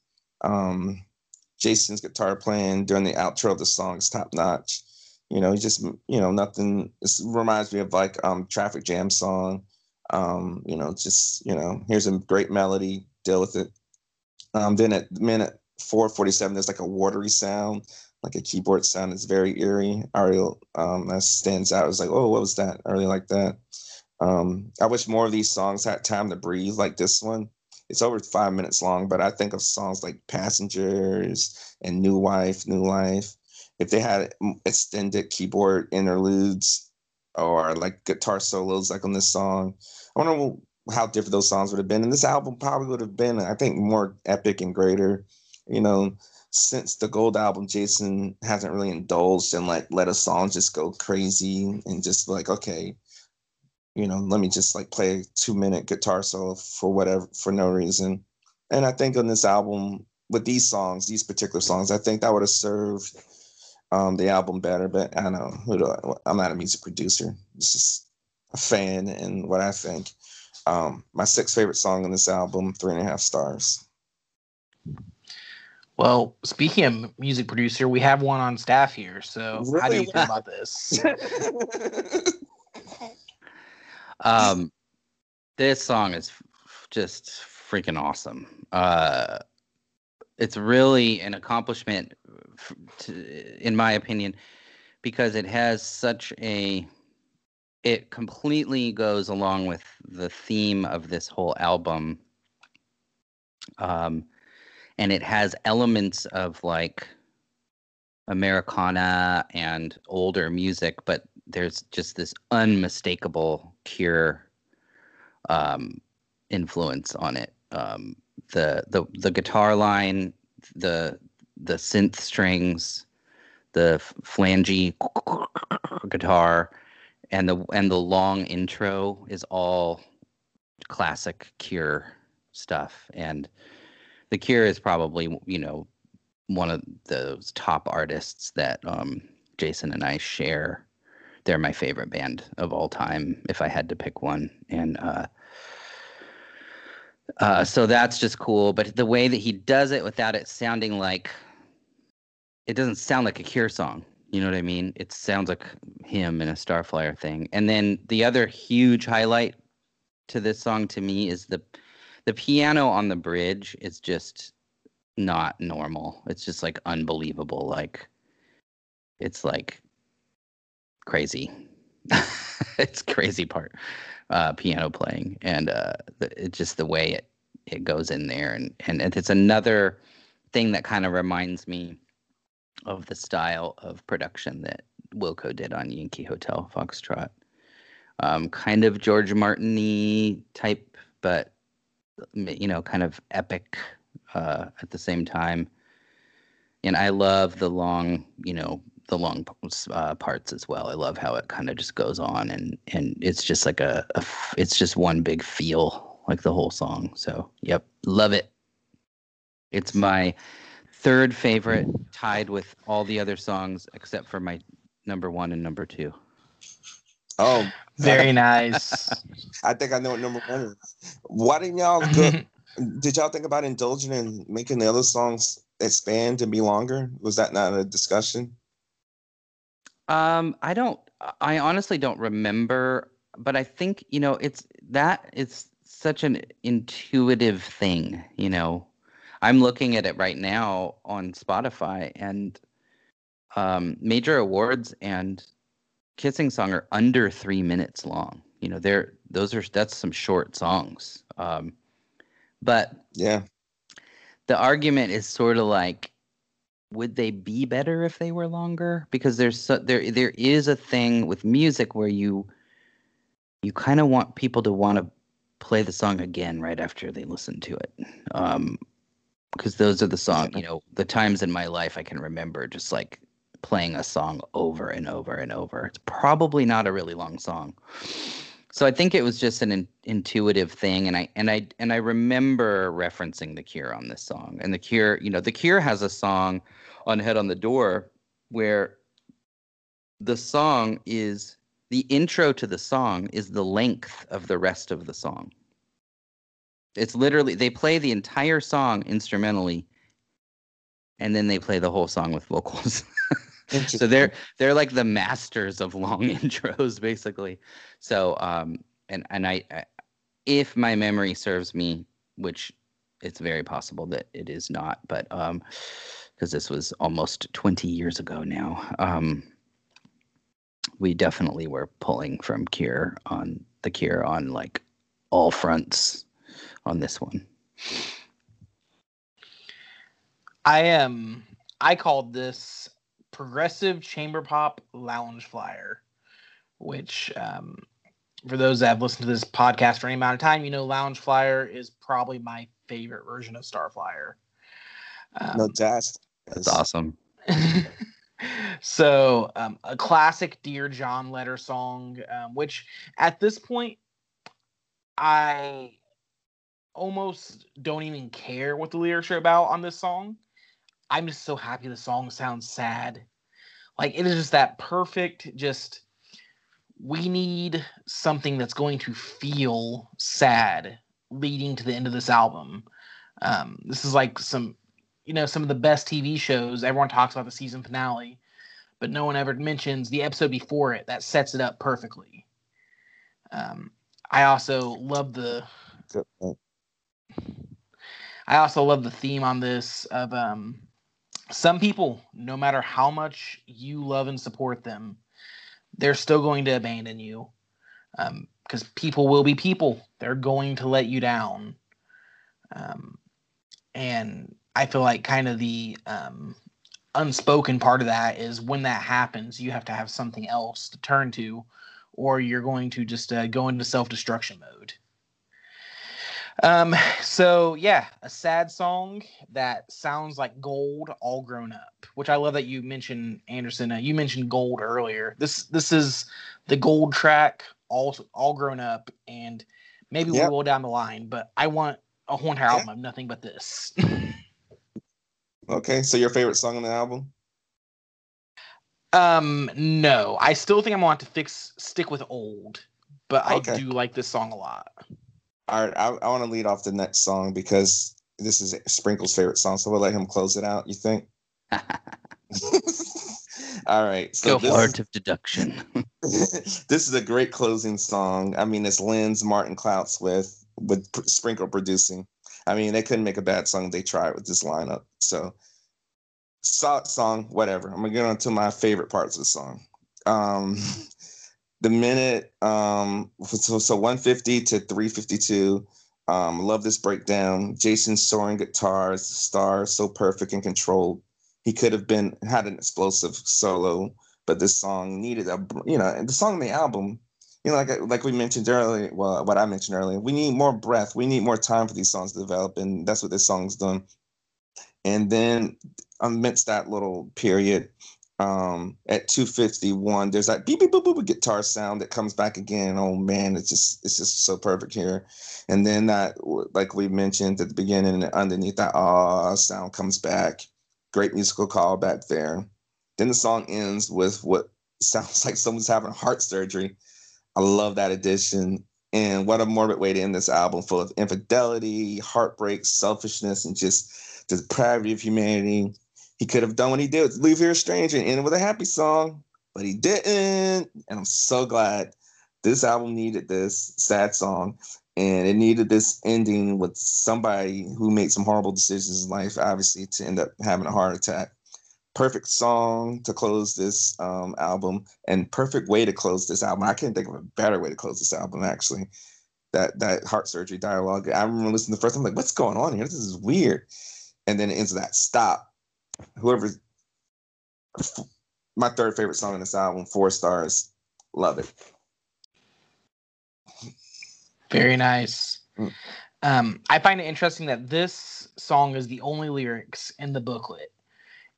Jason's guitar playing during the outro of the song is top notch. He just, nothing. It reminds me of like Traffic Jam song. Here's a great melody, deal with it. Then at minute 4:47, there's like a watery sound, like a keyboard sound. It's very eerie. That stands out. It's like, oh, what was that? I really like that. I wish more of these songs had time to breathe like this one. It's over 5 minutes long, but I think of songs like Passengers and New Life. If they had extended keyboard interludes or like guitar solos like on this song, I wonder how different those songs would have been. And this album probably would have been, I think, more epic and greater. Since the Gold album, Jason hasn't really indulged and like let a song just go crazy and just like, okay, let me just like play a 2-minute guitar solo for no reason. And I think on this album, with these songs, these particular songs, I think that would have served the album better. But I don't know. I'm not a music producer. It's just a fan and what I think. My sixth favorite song on this album, 3.5 stars. Well, speaking of music producer, we have one on staff here. So really? How do you feel about this? This song is just freaking awesome. It's really an accomplishment, in my opinion, because it has such a... It completely goes along with the theme of this whole album. And it has elements of like Americana and older music, but there's just this unmistakable Cure influence on it. The guitar line, the synth strings, the flangey guitar, and the long intro is all classic Cure stuff. And The Cure is probably, you know, one of those top artists that Jason and I share. They're my favorite band of all time, if I had to pick one. And so that's just cool. But the way that he does it without it sounding like, it doesn't sound like a Cure song. You know what I mean? It sounds like him in a Starflyer thing. And then the other huge highlight to this song to me is the piano on the bridge is just not normal. It's just like unbelievable. Like, it's like crazy. It's crazy part, piano playing. And it's just the way it goes in there. And it's another thing that kind of reminds me of the style of production that Wilco did on Yankee Hotel Foxtrot. Kind of George Martin-y type, but you know, kind of epic at the same time. And I love the long, you know, the long parts as well. I love how it kind of just goes on and it's just like it's just one big feel, like the whole song. So, yep, love it. It's my third favorite, tied with all the other songs except for my number one and number two. Oh, very nice. I think I know what number one is. Why didn't y'all go, did y'all think about indulging in making the other songs expand and be longer? Was that not a discussion? I honestly don't remember, but I think, you know, it's such an intuitive thing, you know. I'm looking at it right now on Spotify, and Major Awards and Kissing Song are under 3 minutes long. You know, that's some short songs. But yeah, the argument is sort of like, would they be better if they were longer? Because there is a thing with music where you kind of want people to want to play the song again right after they listen to it. Because those are the songs, you know, the times in my life I can remember just like playing a song over and over and over. It's probably not a really long song. So I think it was just an intuitive thing. And I remember referencing The Cure on this song, and The Cure has a song on Head on the Door where the intro to the song is the length of the rest of the song. It's literally, they play the entire song instrumentally, and then they play the whole song with vocals. So they're like the masters of long intros, basically. So I if my memory serves me, which it's very possible that it is not, but because this was almost 20 years ago now, we definitely were pulling from The Cure on like all fronts on this one. I called this progressive chamber pop lounge flyer, which for those that have listened to this podcast for any amount of time, you know, lounge flyer is probably my favorite version of Starflyer. No, that's awesome. So a classic Dear John letter song, which at this point I almost don't even care what the lyrics are about on this song. I'm just so happy the song sounds sad. Like, it is just that perfect, just, we need something that's going to feel sad leading to the end of this album. This is like some, you know, some of the best TV shows. Everyone talks about the season finale, but no one ever mentions the episode before it that sets it up perfectly. I also love the theme on this of some people, no matter how much you love and support them, they're still going to abandon you, because people will be people. They're going to let you down. And I feel like kind of the unspoken part of that is when that happens, you have to have something else to turn to, or you're going to just go into self-destruction mode. So yeah, a sad song that sounds like Gold all grown up, which I love that you mentioned, Anderson. You mentioned Gold earlier. This is the Gold track, all grown up, and maybe we will down the line, but I want a whole entire album of nothing but this. Okay, so your favorite song on the album? No, I still think I'm going to have to stick with Old, but I do like this song a lot. All right, I want to lead off the next song because this is Sprinkle's favorite song, so we'll let him close it out, you think? All right. So go Art of Deduction. This is a great closing song. I mean, it's Lenz, Martin, Cloud, Swift, with Sprinkle producing. I mean, they couldn't make a bad song. They tried with this lineup. So, solid song, whatever. I'm going to get on to my favorite parts of the song. The minute, so 150 to 352, love this breakdown. Jason's soaring guitars, the stars, so perfect and controlled. He could have had an explosive solo, but this song needed the song on the album, you know, like we mentioned earlier, well, what I mentioned earlier, we need more breath, we need more time for these songs to develop, and that's what this song's done. And then amidst that little period, at 251, there's that beep beep boop boop guitar sound that comes back again. Oh man, it's just so perfect here. And then that, like we mentioned at the beginning, underneath that sound comes back. Great musical call back there. Then the song ends with what sounds like someone's having heart surgery. I love that addition. And what a morbid way to end this album, full of infidelity, heartbreak, selfishness, and just the depravity of humanity. He could have done what he did with Leave Here a Stranger and end with a happy song, but he didn't. And I'm so glad. This album needed this sad song, and it needed this ending with somebody who made some horrible decisions in life, obviously, to end up having a heart attack. Perfect song to close this album, and perfect way to close this album. I can't think of a better way to close this album, actually. That heart surgery dialogue. I remember listening the first time, I'm like, what's going on here? This is weird. And then it ends with that stop. My third favorite song on this album, 4 stars, love it. Very nice. I find it interesting that this song is the only lyrics in the booklet,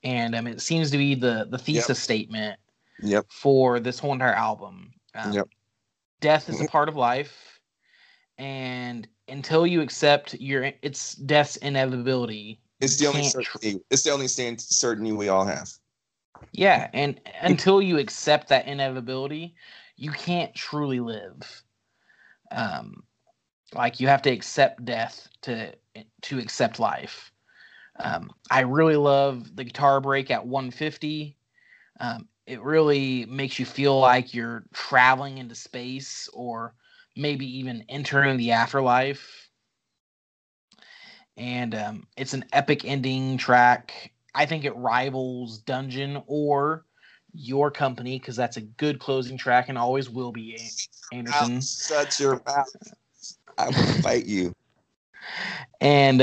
and it seems to be the thesis statement for this whole entire album. Death is a part of life, and until you accept it's death's inevitability. It's the only certainty we all have. Yeah, and until you accept that inevitability, you can't truly live. Like, you have to accept death to accept life. I really love the guitar break at 150. It really makes you feel like you're traveling into space, or maybe even entering the afterlife. And it's an epic ending track. I think it rivals Dungeon or Your Company, because that's a good closing track and always will be, Anderson. Shut your mouth. I will fight you. And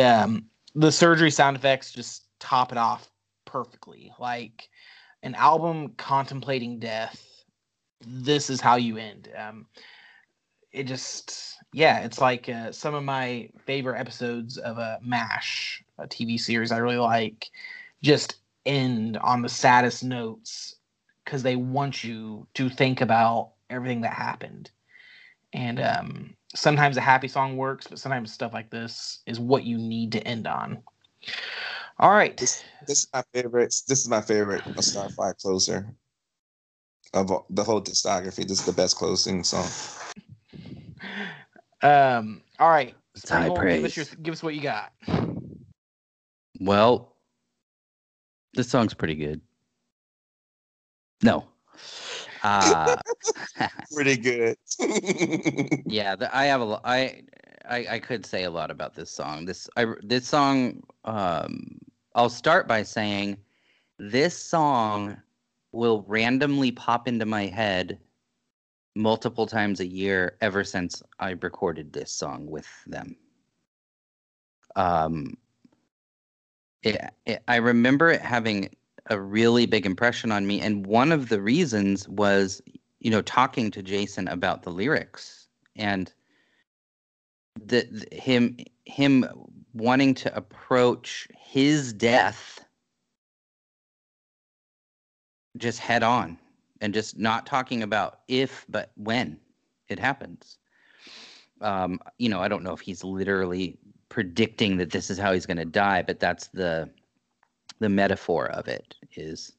the surgery sound effects just top it off perfectly. Like an album contemplating death, this is how you end. It just... Yeah, it's like some of my favorite episodes of MASH, a TV series I really like, just end on the saddest notes because they want you to think about everything that happened. And sometimes a happy song works, but sometimes stuff like this is what you need to end on. All right. This is my favorite. This is my favorite Starflyer closer of the whole discography. This is the best closing song. All right. Sprinkle, give us what you got. Well, this song's pretty good. No. Pretty good. Yeah, I could say a lot about this song. This song. I'll start by saying, this song will randomly pop into my head multiple times a year ever since I recorded this song with them. I remember it having a really big impression on me, and one of the reasons was, talking to Jason about the lyrics and him wanting to approach his death just head on and just not talking about if, but when it happens. I don't know if he's literally predicting that this is how he's going to die, but that's the metaphor of it is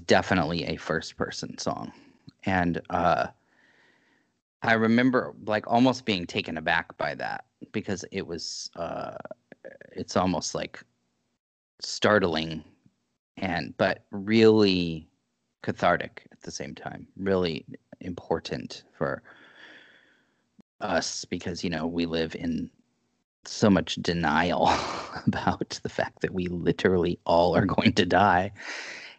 definitely a first person song. And I remember almost being taken aback by that, because it was it's almost startling but really cathartic at the same time, really important for us, because we live in so much denial about the fact that we literally all are going to die.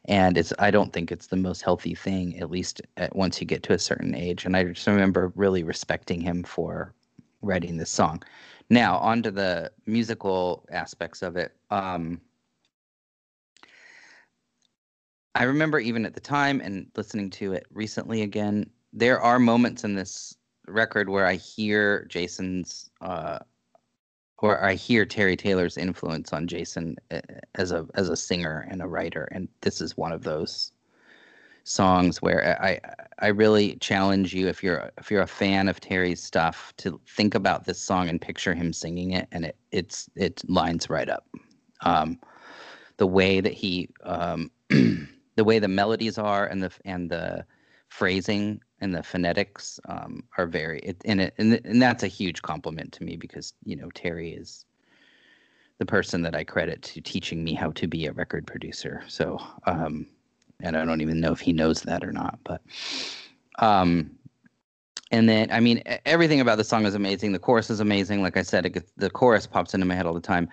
And I don't think it's the most healthy thing, at least once you get to a certain age. And I just remember really respecting him for writing this song. Now, onto the musical aspects of it. I remember even at the time, and listening to it recently again, there are moments in this record where I hear Jason's, or I hear Terry Taylor's influence on Jason as a singer and a writer, and this is one of those songs where I really challenge you, if you're a fan of Terry's stuff, to think about this song and picture him singing it, and it lines right up. The way that he the way the melodies are and the phrasing and the phonetics are very, and that's a huge compliment to me, because Terry is the person that I credit to teaching me how to be a record producer. So, and I don't even know if he knows that or not, but, and then, I mean, everything about the song is amazing. The chorus is amazing. Like I said, the chorus pops into my head all the time.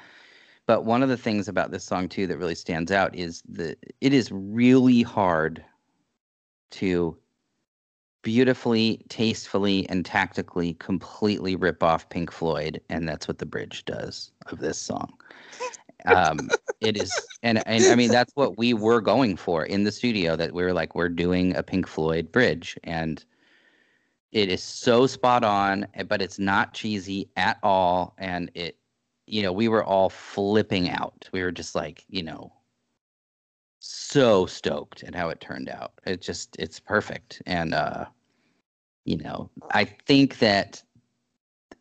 But one of the things about this song too that really stands out is it is really hard to beautifully, tastefully, and tactically completely rip off Pink Floyd, and that's what the bridge does of this song. It is, and I mean, that's what we were going for in the studio, that we were like, we're doing a Pink Floyd bridge, and it is so spot on, but it's not cheesy at all, and it, we were all flipping out. We were just like, so stoked at how it turned out. It's perfect. And I think that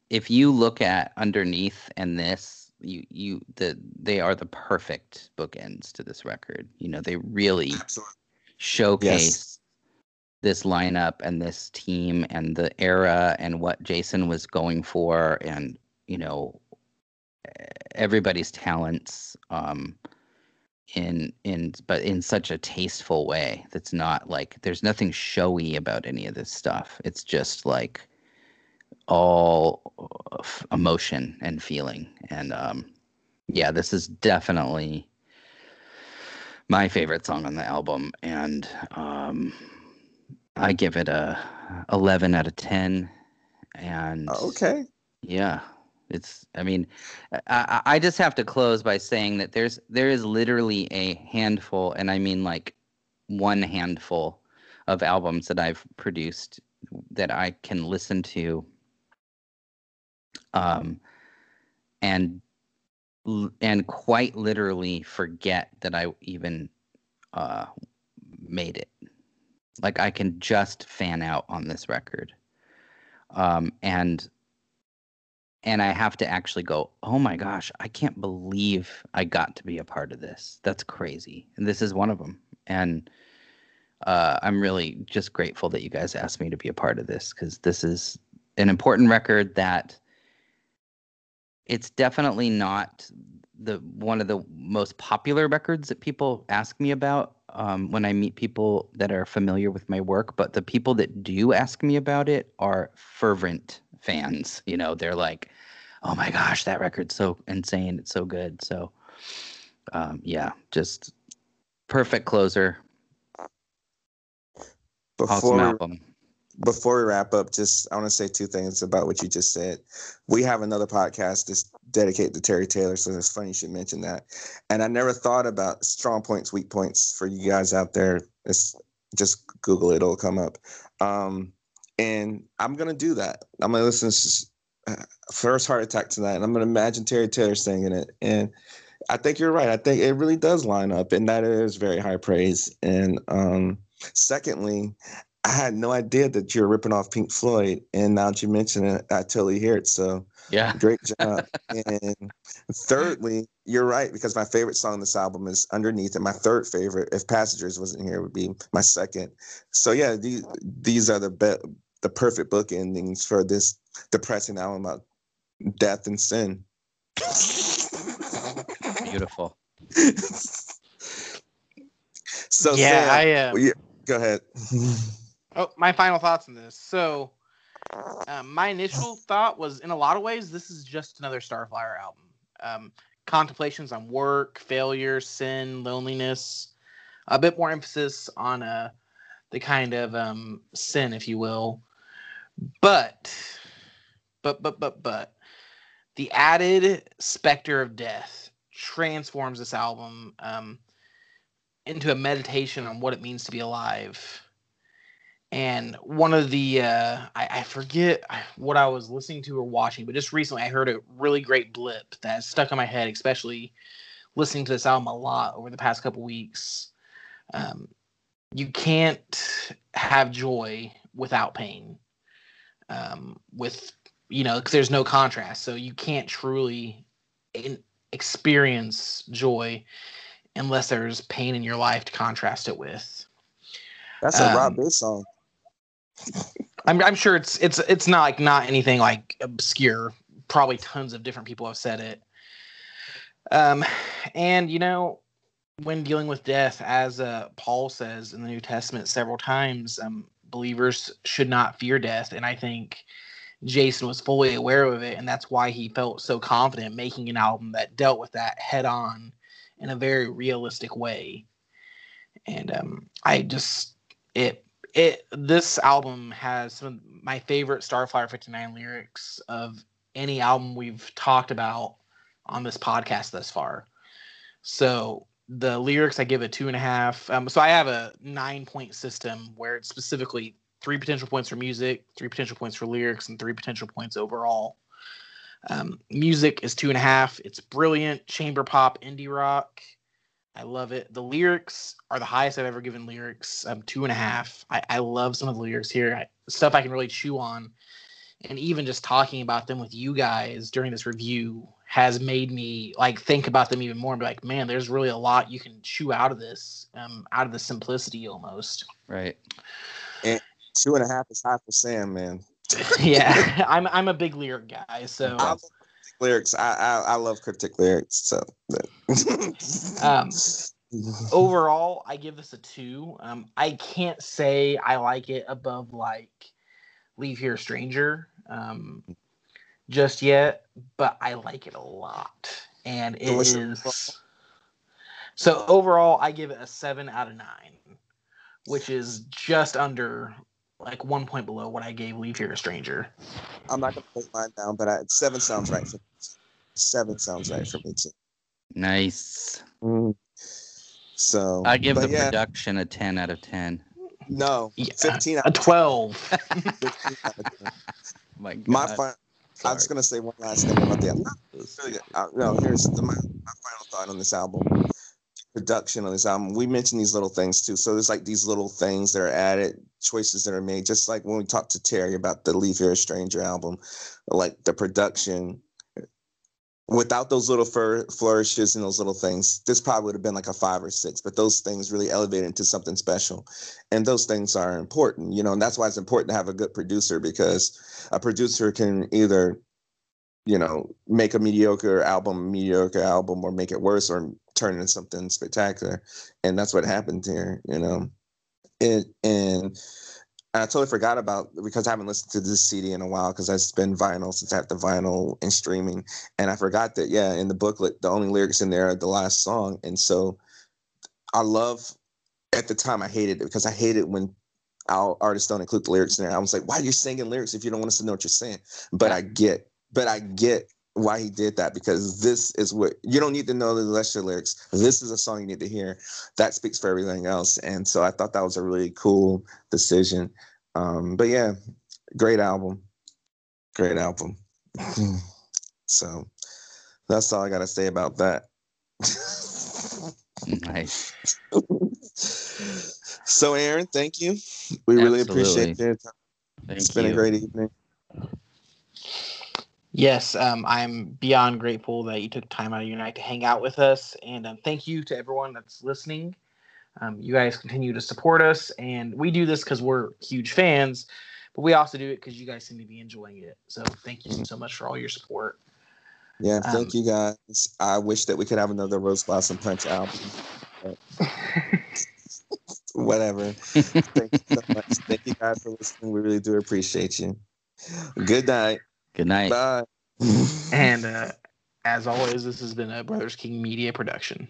if you look at Underneath and this, they are the perfect bookends to this record. They really showcase this lineup and this team and the era and what Jason was going for, and everybody's talents, but in such a tasteful way that's not there's nothing showy about any of this stuff. It's just all emotion and feeling. And this is definitely my favorite song on the album, and I give it a 11 out of 10. And okay, yeah. It's, I mean, I just have to close by saying that there is literally a handful, and I mean one handful of albums that I've produced that I can listen to and quite literally forget that I even made it. I can just fan out on this record. And I have to actually go, oh my gosh, I can't believe I got to be a part of this. That's crazy. And this is one of them. And I'm really just grateful that you guys asked me to be a part of this, because this is an important record that it's definitely not the one of the most popular records that people ask me about when I meet people that are familiar with my work. But the people that do ask me about it are fervent fans. You know, they're like, oh my gosh, that record's so insane, it's so good. So yeah, just perfect closer. Awesome album. Before we wrap up, just I want to say two things about what you just said. We have another podcast that's dedicated to Terry Taylor, so it's funny you should mention that. And I never thought about strong points, weak points for you guys out there. It's just Google it, it'll come up. And I'm going to do that. I'm going to listen to First Heart Attack tonight, and I'm going to imagine Terry Taylor singing it. And I think you're right. I think it really does line up, and that is very high praise. And secondly, I had no idea that you're ripping off Pink Floyd, and now that you mention it, I totally hear it. So yeah, great job. And thirdly, you're right, because my favorite song on this album is Underneath, and my third favorite, if Passengers wasn't here, would be my second. So yeah, these are the perfect book endings for this depressing album about death and sin. Beautiful. So yeah, Sam, yeah, go ahead. Oh, my final thoughts on this. So my initial thought was, in a lot of ways, this is just another Starflyer album. Contemplations on work, failure, sin, loneliness. A bit more emphasis on the kind of sin, if you will. But the added specter of death transforms this album into a meditation on what it means to be alive. And one of the I forget what I was listening to or watching, but just recently I heard a really great blip that stuck in my head, especially listening to this album a lot over the past couple weeks. You can't have joy without pain, with, you know, because there's no contrast, so you can't truly experience joy unless there's pain in your life to contrast it with. That's a Rob Bass song. I'm sure it's not like not anything like obscure. Probably tons of different people have said it. And you know, when dealing with death, as Paul says in the New Testament several times, believers should not fear death, and I think Jason was fully aware of it, and that's why he felt so confident making an album that dealt with that head on in a very realistic way. And this album has some of my favorite Starflyer 59 lyrics of any album we've talked about on this podcast thus far. So the lyrics, I give a 2.5. So I have a 9-point system where it's specifically 3 potential points for music, 3 potential points for lyrics, and 3 potential points overall. Music is 2.5. It's brilliant chamber pop, indie rock. I love it. The lyrics are the highest I've ever given lyrics. 2.5. I love some of the lyrics here. Stuff I can really chew on. And even just talking about them with you guys during this review has made me like think about them even more and be like, man, there's really a lot you can chew out of this, out of the simplicity almost. Right. And 2.5 is high for Sam, man. Yeah, I'm a big lyric guy, so I love lyrics. I love cryptic lyrics, so. Overall, I give this a 2. I can't say I like it above like Leave Here a Stranger just yet, but I like it a lot, and it is. So overall, I give it a 7 out of 9, which is just under. Like 1 point below what I gave Leave Here a Stranger. I'm not going to put mine down, but 7 sounds right for me. 7 sounds right for me, too. Nice. So I give the production a 10 out of 10. No, yeah, 15 out of 12. 15 out of 10. My God. I was going to say one last thing about the album. Here's my final thought on this album. Production on this album. We mentioned these little things, too. So there's like these little things that are added choices that are made. Just like when we talked to Terry about the Leave Here a Stranger album, like the production, without those little flourishes and those little things, this probably would have been like a 5 or 6, but those things really elevated into something special. And those things are important, you know, and that's why it's important to have a good producer, because a producer can either, you know, make a mediocre album or make it worse or turn into something spectacular. And that's what happened here, you know. And I totally forgot about, because I haven't listened to this CD in a while, because it's been vinyl since I have the vinyl and streaming. And I forgot that, yeah, in the booklet, the only lyrics in there are the last song. And so at the time I hated it, because I hated when our artists don't include the lyrics in there. I was like, why are you singing lyrics if you don't want us to know what you're saying? But I get why he did that, because this is what you don't need to know the lesser lyrics. This is a song you need to hear that speaks for everything else. And so I thought that was a really cool decision. But yeah, great album. So that's all I gotta say about that. Nice. So Aaron, thank you. We really appreciate your time. It's been a great evening. Yes, I'm beyond grateful that you took time out of your night to hang out with us. And thank you to everyone that's listening. You guys continue to support us. And we do this because we're huge fans, but we also do it because you guys seem to be enjoying it. So thank you so much for all your support. Yeah, thank you guys. I wish that we could have another Rose Blossom Punch album. Whatever. Thank you so much. Thank you guys for listening. We really do appreciate you. Good night. Good night. Bye. And as always, this has been a Brothers King Media production.